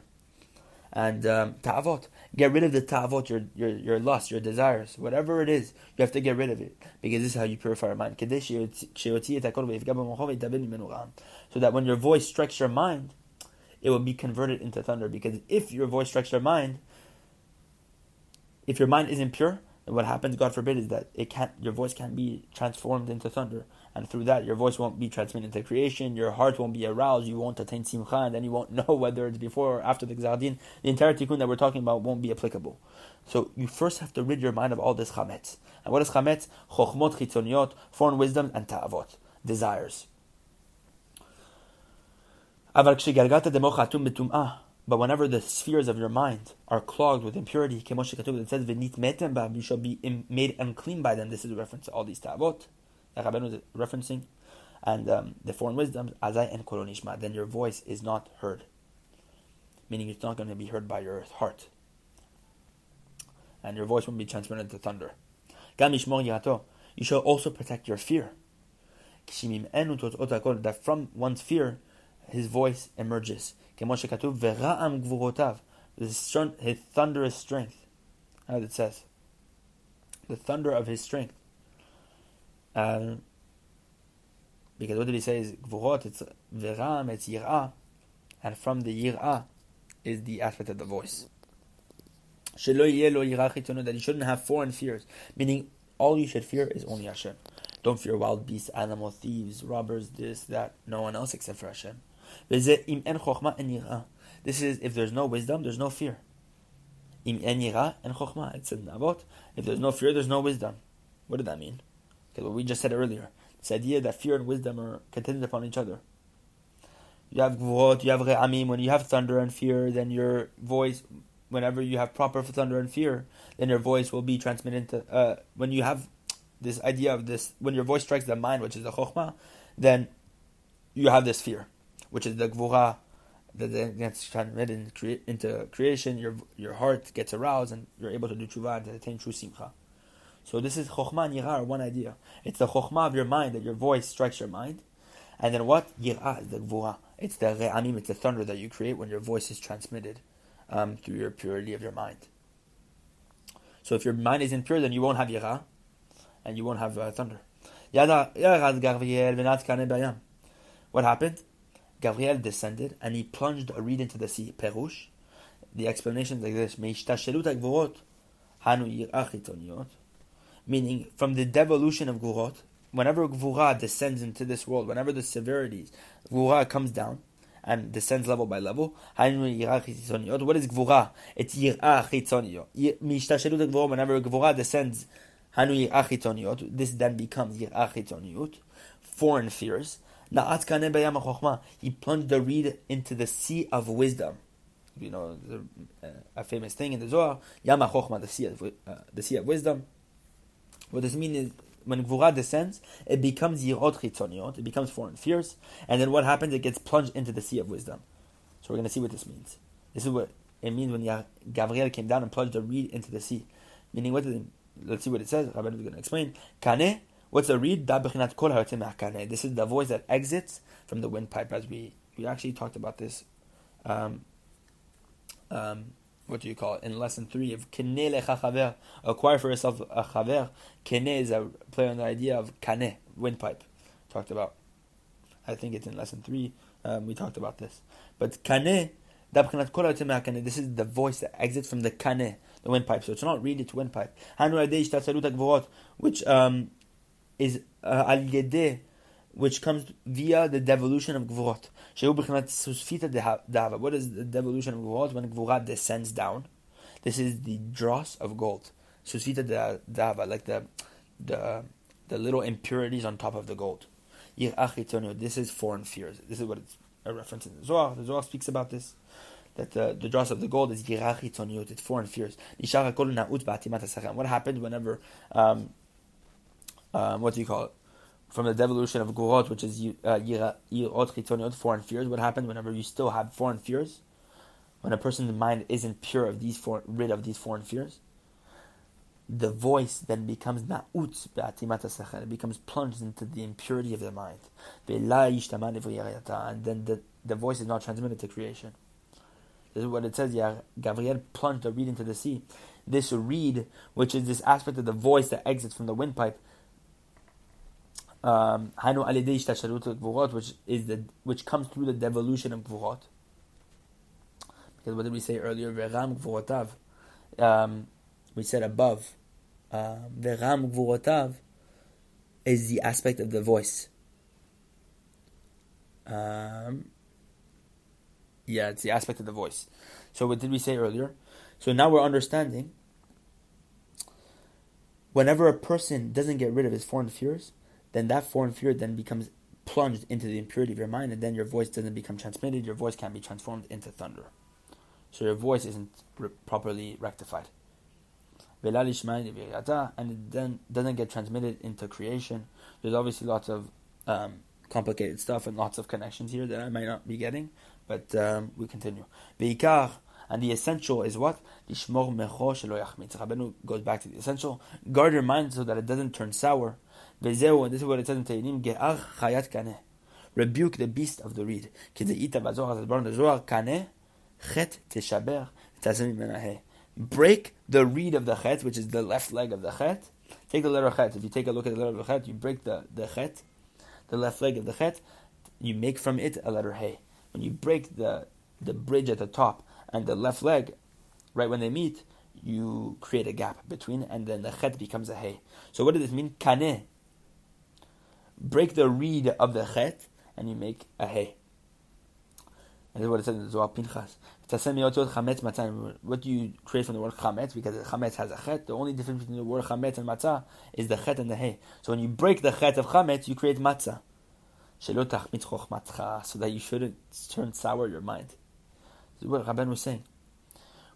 And um, ta'avot, get rid of the ta'avot, your, your your lust, your desires, whatever it is, you have to get rid of it. Because this is how you purify your mind. So that when your voice strikes your mind, it will be converted into thunder. Because if your voice strikes your mind, if your mind isn't pure, and what happens, God forbid, is that it can't. Your voice can't be transformed into thunder, and through that, your voice won't be transmitted into creation. Your heart won't be aroused. You won't attain simcha, and then you won't know whether it's before or after the gzar din. The entire tikkun that we're talking about won't be applicable. So you first have to rid your mind of all this chametz. And what is chametz? Chokhmot chitzoniot, foreign wisdom, and ta'avot, desires. But whenever the spheres of your mind are clogged with impurity, it says, you shall be made unclean by them. This is a reference to all these ta'avot that Rabbeinu is referencing. And um, the foreign wisdoms, azai and kolonishma, then your voice is not heard. Meaning it's not going to be heard by your heart. And your voice won't be transmitted to thunder. You shall also protect your fear. That from one's fear, his voice emerges. His thunderous strength, as it says, the thunder of his strength. Um, because what did he say is gvurot? It's veram, it's yirah, and from the yirah is the aspect of the voice. That you shouldn't have foreign fears, meaning all you should fear is only Hashem. Don't fear wild beasts, animal thieves, robbers, this, that, no one else except for Hashem. This is if there's no wisdom, there's no fear. It's in Nabot. If there's no fear, there's no wisdom. What did that mean? Because what we just said earlier, this idea that fear and wisdom are contingent upon each other. You have gvurot, you have ra'amim. When you have thunder and fear, then your voice, whenever you have proper thunder and fear, then your voice will be transmitted to, uh, when you have this idea of this, when your voice strikes the mind, which is the chokhmah, then you have this fear, which is the gvura that then gets transmitted into creation. Your your heart gets aroused, and you're able to do tshuva and attain true simcha. So this is chokhmah and yirah, one idea. It's the chokhmah of your mind, that your voice strikes your mind, and then what? Yirah is the gvura. It's the re'amim, it's the thunder that you create when your voice is transmitted um, through your purity of your mind. So if your mind isn't pure, then you won't have yirah, and you won't have uh, thunder. What happened? Gabriel descended and he plunged a reed into the sea. Perush. The explanation is like this. Meaning, from the devolution of gvurot, whenever gvura descends into this world, whenever the severities, gvura comes down and descends level by level. What is gvura? It's yirah chitzoniot. Whenever gvura descends, this then becomes yirah chitzoniot, foreign fears. He plunged the reed into the sea of wisdom. You know, the, uh, a famous thing in the Zohar, Yama Chokhmah, the sea of, uh, the sea of wisdom. What this means is, when gvura descends, it becomes Yirat Shamayim, it becomes foreign fears, and then what happens? It gets plunged into the sea of wisdom. So we're going to see what this means. This is what it means when Gabriel came down and plunged the reed into the sea. Meaning, what does it mean? Let's see what it says. Rabbeinu is going to explain. Kaneh, what's a reed? This is the voice that exits from the windpipe, as we we actually talked about this. Um, Um, what do you call it? In lesson three of Keneh lecha chaver, acquire for yourself a chaver. Keneh is a play on the idea of kaneh, windpipe. Talked about. I think it's in lesson three. Um, we talked about this. But kaneh, this is the voice that exits from the kaneh, the windpipe. So it's not reed, it's windpipe. Which um, is al yedeh, which comes via the devolution of gvurot. What is the devolution of gvurot? When gvura descends down, this is the dross of gold. Susfita dava, like the the the little impurities on top of the gold. This is foreign fears. This is what it's a reference in the Zohar. The Zohar speaks about this, that the, the dross of the gold is yirah chitzoniot, it's foreign fears. What happened whenever, um, um, what do you call it? From the devolution of gurot, which is yirot chitzoniot, foreign fears. What happens whenever you still have foreign fears? When a person's mind isn't pure of these foreign, rid of these foreign fears, the voice then becomes na'utz be'atimat ha'sachem. It becomes plunged into the impurity of the mind. And then the, the voice is not transmitted to creation. This is what it says. Gabriel plunged the reed into the sea. This reed, which is this aspect of the voice that exits from the windpipe, Um, which is the which comes through the devolution of gvurot. Because what did we say earlier? Veram gvurotav. Um, we said above. Veram gvurotav is the aspect of the voice. Um, yeah, it's the aspect of the voice. So what did we say earlier? So now we're understanding. Whenever a person doesn't get rid of his foreign fears, then that foreign fear then becomes plunged into the impurity of your mind, and then your voice doesn't become transmitted, your voice can be transformed into thunder. So your voice isn't re- properly rectified. And it then doesn't get transmitted into creation. There's obviously lots of um, complicated stuff and lots of connections here that I might not be getting, but um, we continue. Beikar, and the essential is what? Rabbeinu goes back to the essential. Guard your mind so that it doesn't turn sour. And this is what it says in Tehilim, rebuke the beast of the reed. Break the reed of the chet, which is the left leg of the chet. Take the letter chet. If you take a look at the letter of the chet, you break the, the chet, the left leg of the chet, you make from it a letter hey. When you break the, the bridge at the top and the left leg, right when they meet, you create a gap between, and then the chet becomes a hey. So what does this mean? Kaneh. Break the reed of the chet, and you make a hey. And this is what it says in the Zohar Pinchas. What do you create from the word chametz? Because chametz has a chet. The only difference between the word chametz and matzah is the chet and the hey. So when you break the chet of chametz, you create matzah. So that you shouldn't turn sour your mind. This is what Rabbeinu was saying.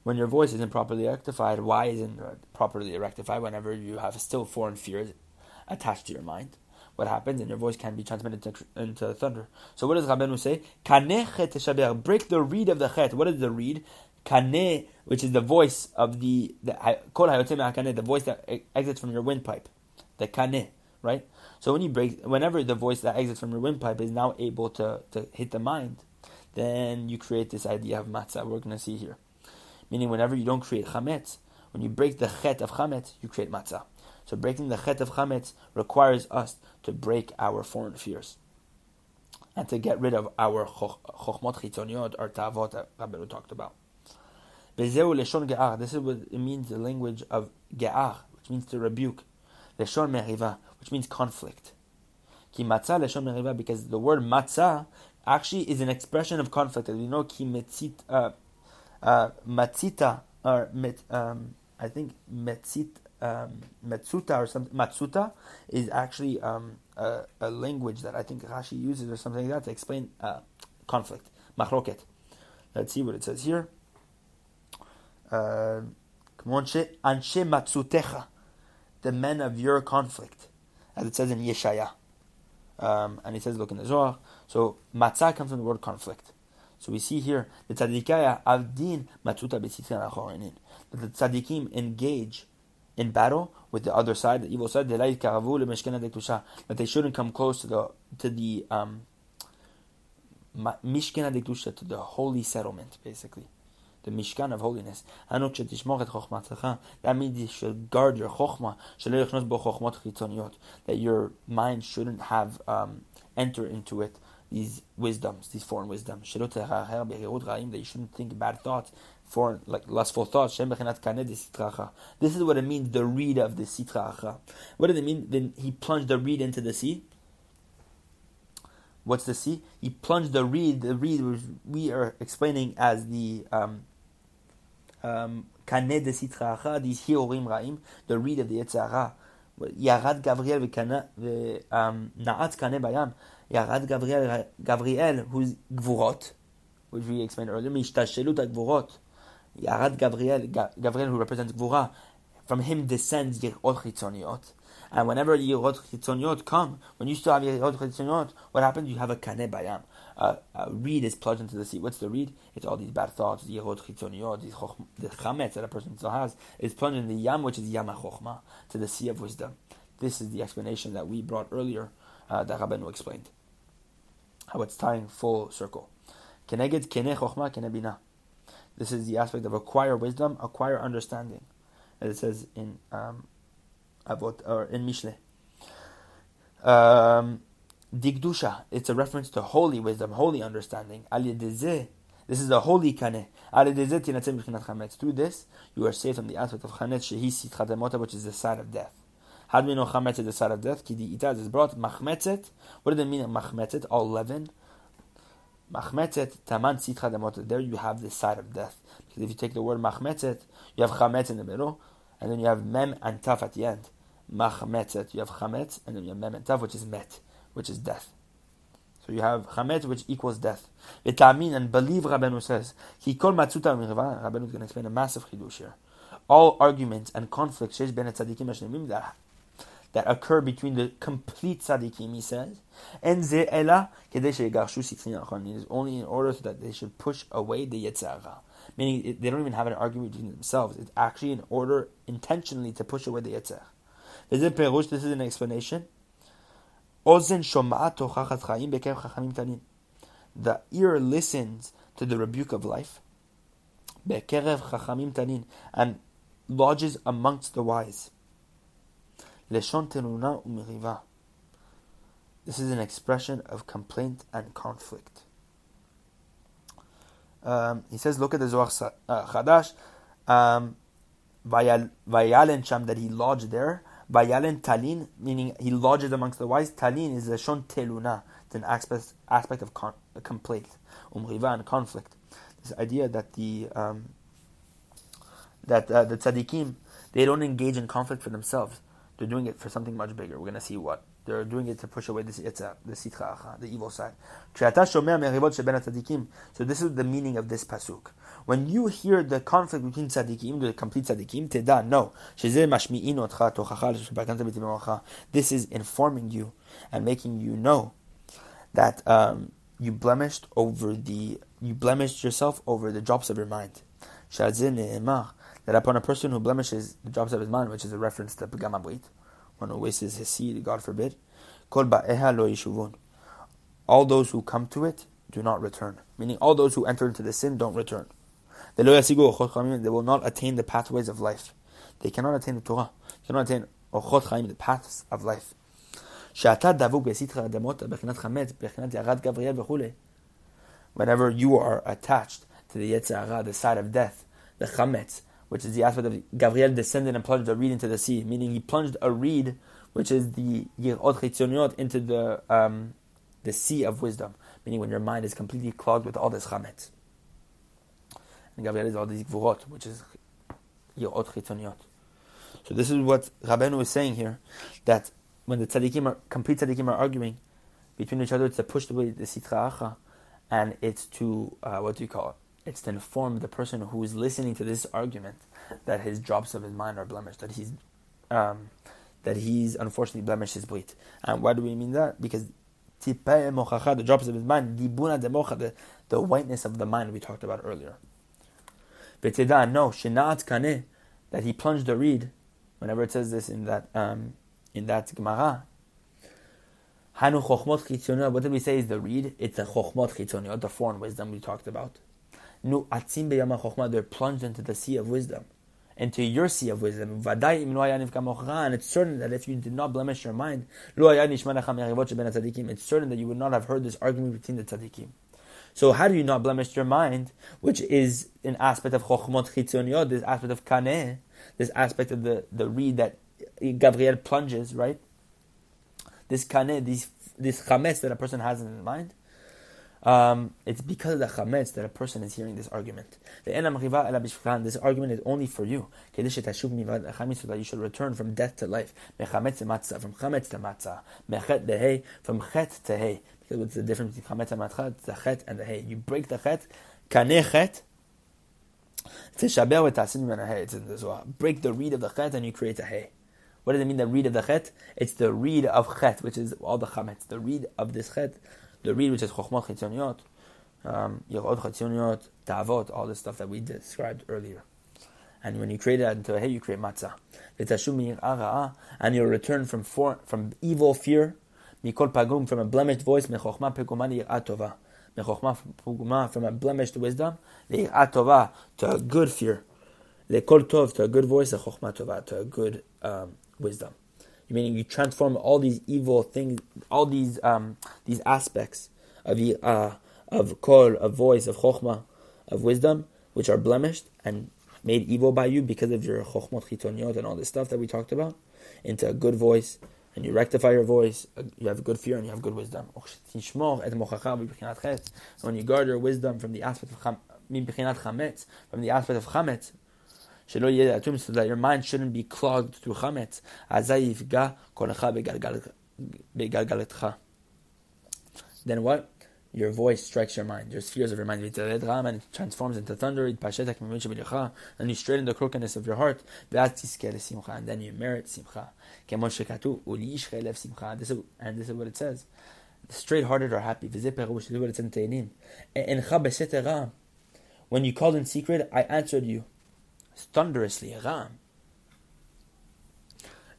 When your voice isn't properly rectified, why isn't it properly rectified? Whenever you have still foreign fears attached to your mind, what happens? And your voice can be transmitted to, into thunder. So what does Rabbeinu say? Kaneh chet teshaber. Break the reed of the chet. What is the reed? Kaneh, which is the voice of the the kol hayotzei me'hakaneh, the voice that exits from your windpipe. The kaneh, right? So when you break, whenever the voice that exits from your windpipe is now able to to hit the mind, then you create this idea of matzah. We're going to see here. Meaning, whenever you don't create chametz, when you break the chet of chametz, you create matzah. So breaking the chet of chametz requires us to break our foreign fears and to get rid of our chokhmot chitzoniot, our ta'avot that Rabbeinu talked about. This is what it means, the language of ge'ar, which means to rebuke. Leshon meriva, which means conflict. Ki matzah leshon meriva, because the word matzah actually is an expression of conflict. As you know, ki metzit... Uh, Uh, matzita, or met, um, I think metzit, um, matzuta or something. Matzuta is actually um, a, a language that I think Rashi uses or something like that to explain uh, conflict. Machloket. Let's see what it says here. Uh, Anshe matzutecha, the men of your conflict, as it says in Yeshaya. Um, and it says, look in the Zohar. So matzah comes from the word conflict. So we see here the tzadikaya avdin matzuta b'tzitzin achorinin. That the tzadikim engage in battle with the other side, the evil side. That they shouldn't come close to the to the um, mishkan adiktusha, to the holy settlement, basically, the mishkan of holiness. That means you should guard your chokhmah. That your mind shouldn't have um, enter into it these wisdoms, these foreign wisdoms. That you shouldn't think bad thoughts, foreign, like lustful thoughts. This is what it means, the reed of the sitra. What does it mean? Then he plunged the reed into the sea. What's the sea? He plunged the reed, the reed which we are explaining as the um, um, kaneh de sitracha, these hiorim ra'im, the reed of the Yetzirah. Yarad Gabriel ve na'at kaneh bayam. Yarad Gabriel, Gabriel, who's gvurot, which we explained earlier, mishtashelut gvurot. Yarad Gabriel, Gabriel, who represents gvura, from him descends Yirat Shamayim. And whenever Yirat Chitzoniot come, when you still have Yirat Chitzoniot, what happens? You have a kaneh bayam. Uh, a reed is plunged into the sea. What's the reed? It's all these bad thoughts, Yirat Chitzoniot, these chokh- the Chametz that a person still has, is plunged in the yam, which is yam ha-chokhmah, to the sea of wisdom. This is the explanation that we brought earlier, uh, that Rabbeinu explained. How it's tying full circle. Keneged keneh chokhmah keneh binah. This is the aspect of acquire wisdom, acquire understanding. As it says in... Um, Avot or in Mishle, um, Digdusha. It's a reference to holy wisdom, holy understanding. Alideze. This is the holy kaneh. Alideze tinatzem b'chinat chametz. Through this, you are saved from the aspect of chametz shehi sitchat emota, which is the side of death. How do we know chametz is the side of death? Ki di itaz is brought machmetzet. What does it mean? Machmetzet, all leaven. Machmetzet taman sitchat emota. There you have the side of death. Because if you take the word machmetzet, you have chametz in the middle, and then you have mem and taf at the end. Machmetzet, you have chametz, and then you have mem and taf, which is met, which is death. So you have chametz, which equals death. V'ta'amin, and believe, Rabbeinu says, he called matzuta mirva. Rabbeinu is going to explain a massive chidush here. All arguments and conflicts that that occur between the complete tzadikim, he says, and ze'ela kedei she'garshu sitzin achronim, is only in order so that they should push away the yetzirah. Meaning it, they don't even have an argument between themselves. It's actually in order intentionally to push away the yetzirah. This is an explanation. The ear listens to the rebuke of life, and lodges amongst the wise. This is an expression of complaint and conflict. Um, he says, look at the Zohar Chadash. Um, that he lodged there. Vayalen talin, meaning he lodges amongst the wise. Talin is a shon teluna. It's an aspect, aspect of con, a complaint, umriva, and conflict. This idea that the um, that uh, the tzaddikim, they don't engage in conflict for themselves. They're doing it for something much bigger. We're going to see what. They're doing it to push away this etza, the sitra, the evil side. So this is the meaning of this pasuk. When you hear the conflict between tzaddikim, the complete tzaddikim, teda, no. This is informing you and making you know that um, you blemished over the, you blemished yourself over the drops of your mind. That upon a person who blemishes the drops of his mind, which is a reference to Pagam Abuit, one who wastes his seed, God forbid, all those who come to it do not return. Meaning all those who enter into the sin don't return. They will not attain the pathways of life. They cannot attain the Torah. They cannot attain the paths of life. Whenever you are attached to the Yetzirah, the side of death, the Chametz, which is the aspect of Gabriel descended and plunged a reed into the sea, meaning he plunged a reed, which is the Yirat Chitzoniot, into the um, the sea of wisdom, meaning when your mind is completely clogged with all this Chametz. And Gabriel is all these gvurot, which is Yirat Chitzoniot. So this is what Rabbeinu is saying here, that when the tzaddikim are, complete tzaddikim are arguing between each other, it's to push away the sitra acha, and it's to, uh, what do you call it? It's to inform the person who is listening to this argument that his drops of his mind are blemished, that he's, um, that he's unfortunately blemished his brit. And why do we mean that? Because tipei mochacha, the drops of his mind, dibuna de mocha, the, the whiteness of the mind we talked about earlier. V'teda, no, shena'at kaneh, that he plunged the reed. Whenever it says this in that um, in that Gemara, hanu chokhmot chitzoniot, what did we say is the reed? It's a chokhmot chitzoniot, the foreign wisdom we talked about. Nu atzim beyama chokhmah, they're plunged into the sea of wisdom, into your sea of wisdom. Vaday im lo hayaniv kamocha, and it's certain that if you did not blemish your mind, lo hayanishma lecha merivot sheben hatzadikim, it's certain that you would not have heard this argument between the tzadikim. So how do you not blemish your mind, which is an aspect of chokhmot chitzoniot, this aspect of kaneh, this aspect of the, the reed that Gabriel plunges, right? This kaneh, this, this chametz that a person has in his mind, um, it's because of the chametz that a person is hearing this argument. This argument is only for you, so that you should return from death to life. From chametz to matzah. Mechet to hey, from chet to hey. Because what's the difference between chametz and matzah? It's the chet and the hey. You break the chet, kaneh chet, it's in the Zohar. Break the reed of the chet and you create a hay. What does it mean, the reed of the chet? It's the reed of chet, which is all the chametz. The reed of this chet, the reed which is chokhmot chitzoniot, um, yirot chitzoniot, ta'avot, all this stuff that we described earlier. And when you create that into a hay, you create matzah. And you'll return from for, from evil fear, mikol pagum, from a blemished voice, mechokhma pegumani atova. From a blemished wisdom, to a good fear, to a good voice, to a good um, wisdom. Meaning you transform all these evil things, all these um, these aspects of uh, of kol, of voice, of chokhmah, of wisdom, which are blemished and made evil by you because of your chokhmot chitoniot and all this stuff that we talked about, into a good voice. And you rectify your voice, you have good fear and you have good wisdom. When you guard your wisdom from the aspect of chametz, from the aspect of chametz, so that your mind shouldn't be clogged through chametz, then what? Your voice strikes your mind, your spheres of your mind, and it transforms into thunder, and you straighten the crookedness of your heart, and then you merit simcha. This is, and this is what it says. The straight-hearted are happy. This is what it says in Tehilim. When you called in secret, I answered you thunderously.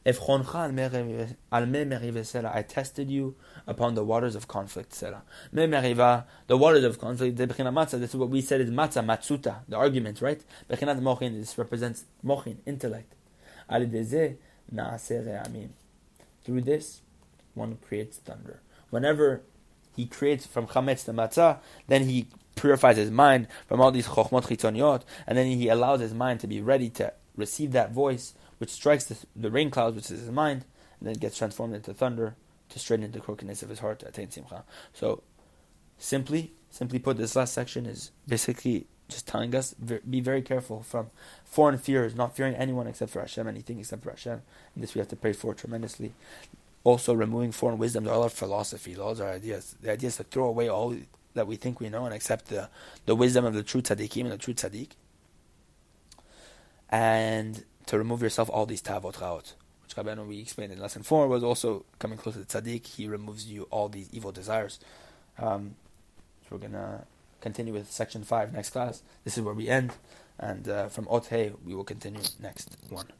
I tested you upon the waters of conflict. The waters of conflict, this is what we said is matzah, matzuta, the argument, right? This represents mochin, intellect. Through this, one creates thunder. Whenever he creates from chametz to matzah, then he purifies his mind from all these chokhmot chitzoniot, and then he allows his mind to be ready to receive that voice, which strikes the, the rain clouds, which is his mind, and then gets transformed into thunder to straighten the crookedness of his heart, to attain simcha. So, simply, simply put, this last section is basically just telling us, be very careful from foreign fears, not fearing anyone except for Hashem, anything except for Hashem. And this we have to pray for tremendously. Also, removing foreign wisdom, all our philosophy, all our ideas. The idea is to throw away all that we think we know and accept the, the wisdom of the true tzaddikim and the true tzaddik. And to remove yourself all these ta'avot ra'ot, which Rabbeinu, we explained in lesson four, was also coming close to the tzaddik. He removes you all these evil desires. Um, so we're gonna continue with section five next class. This is where we end, and uh, from Ot Hey we will continue next one.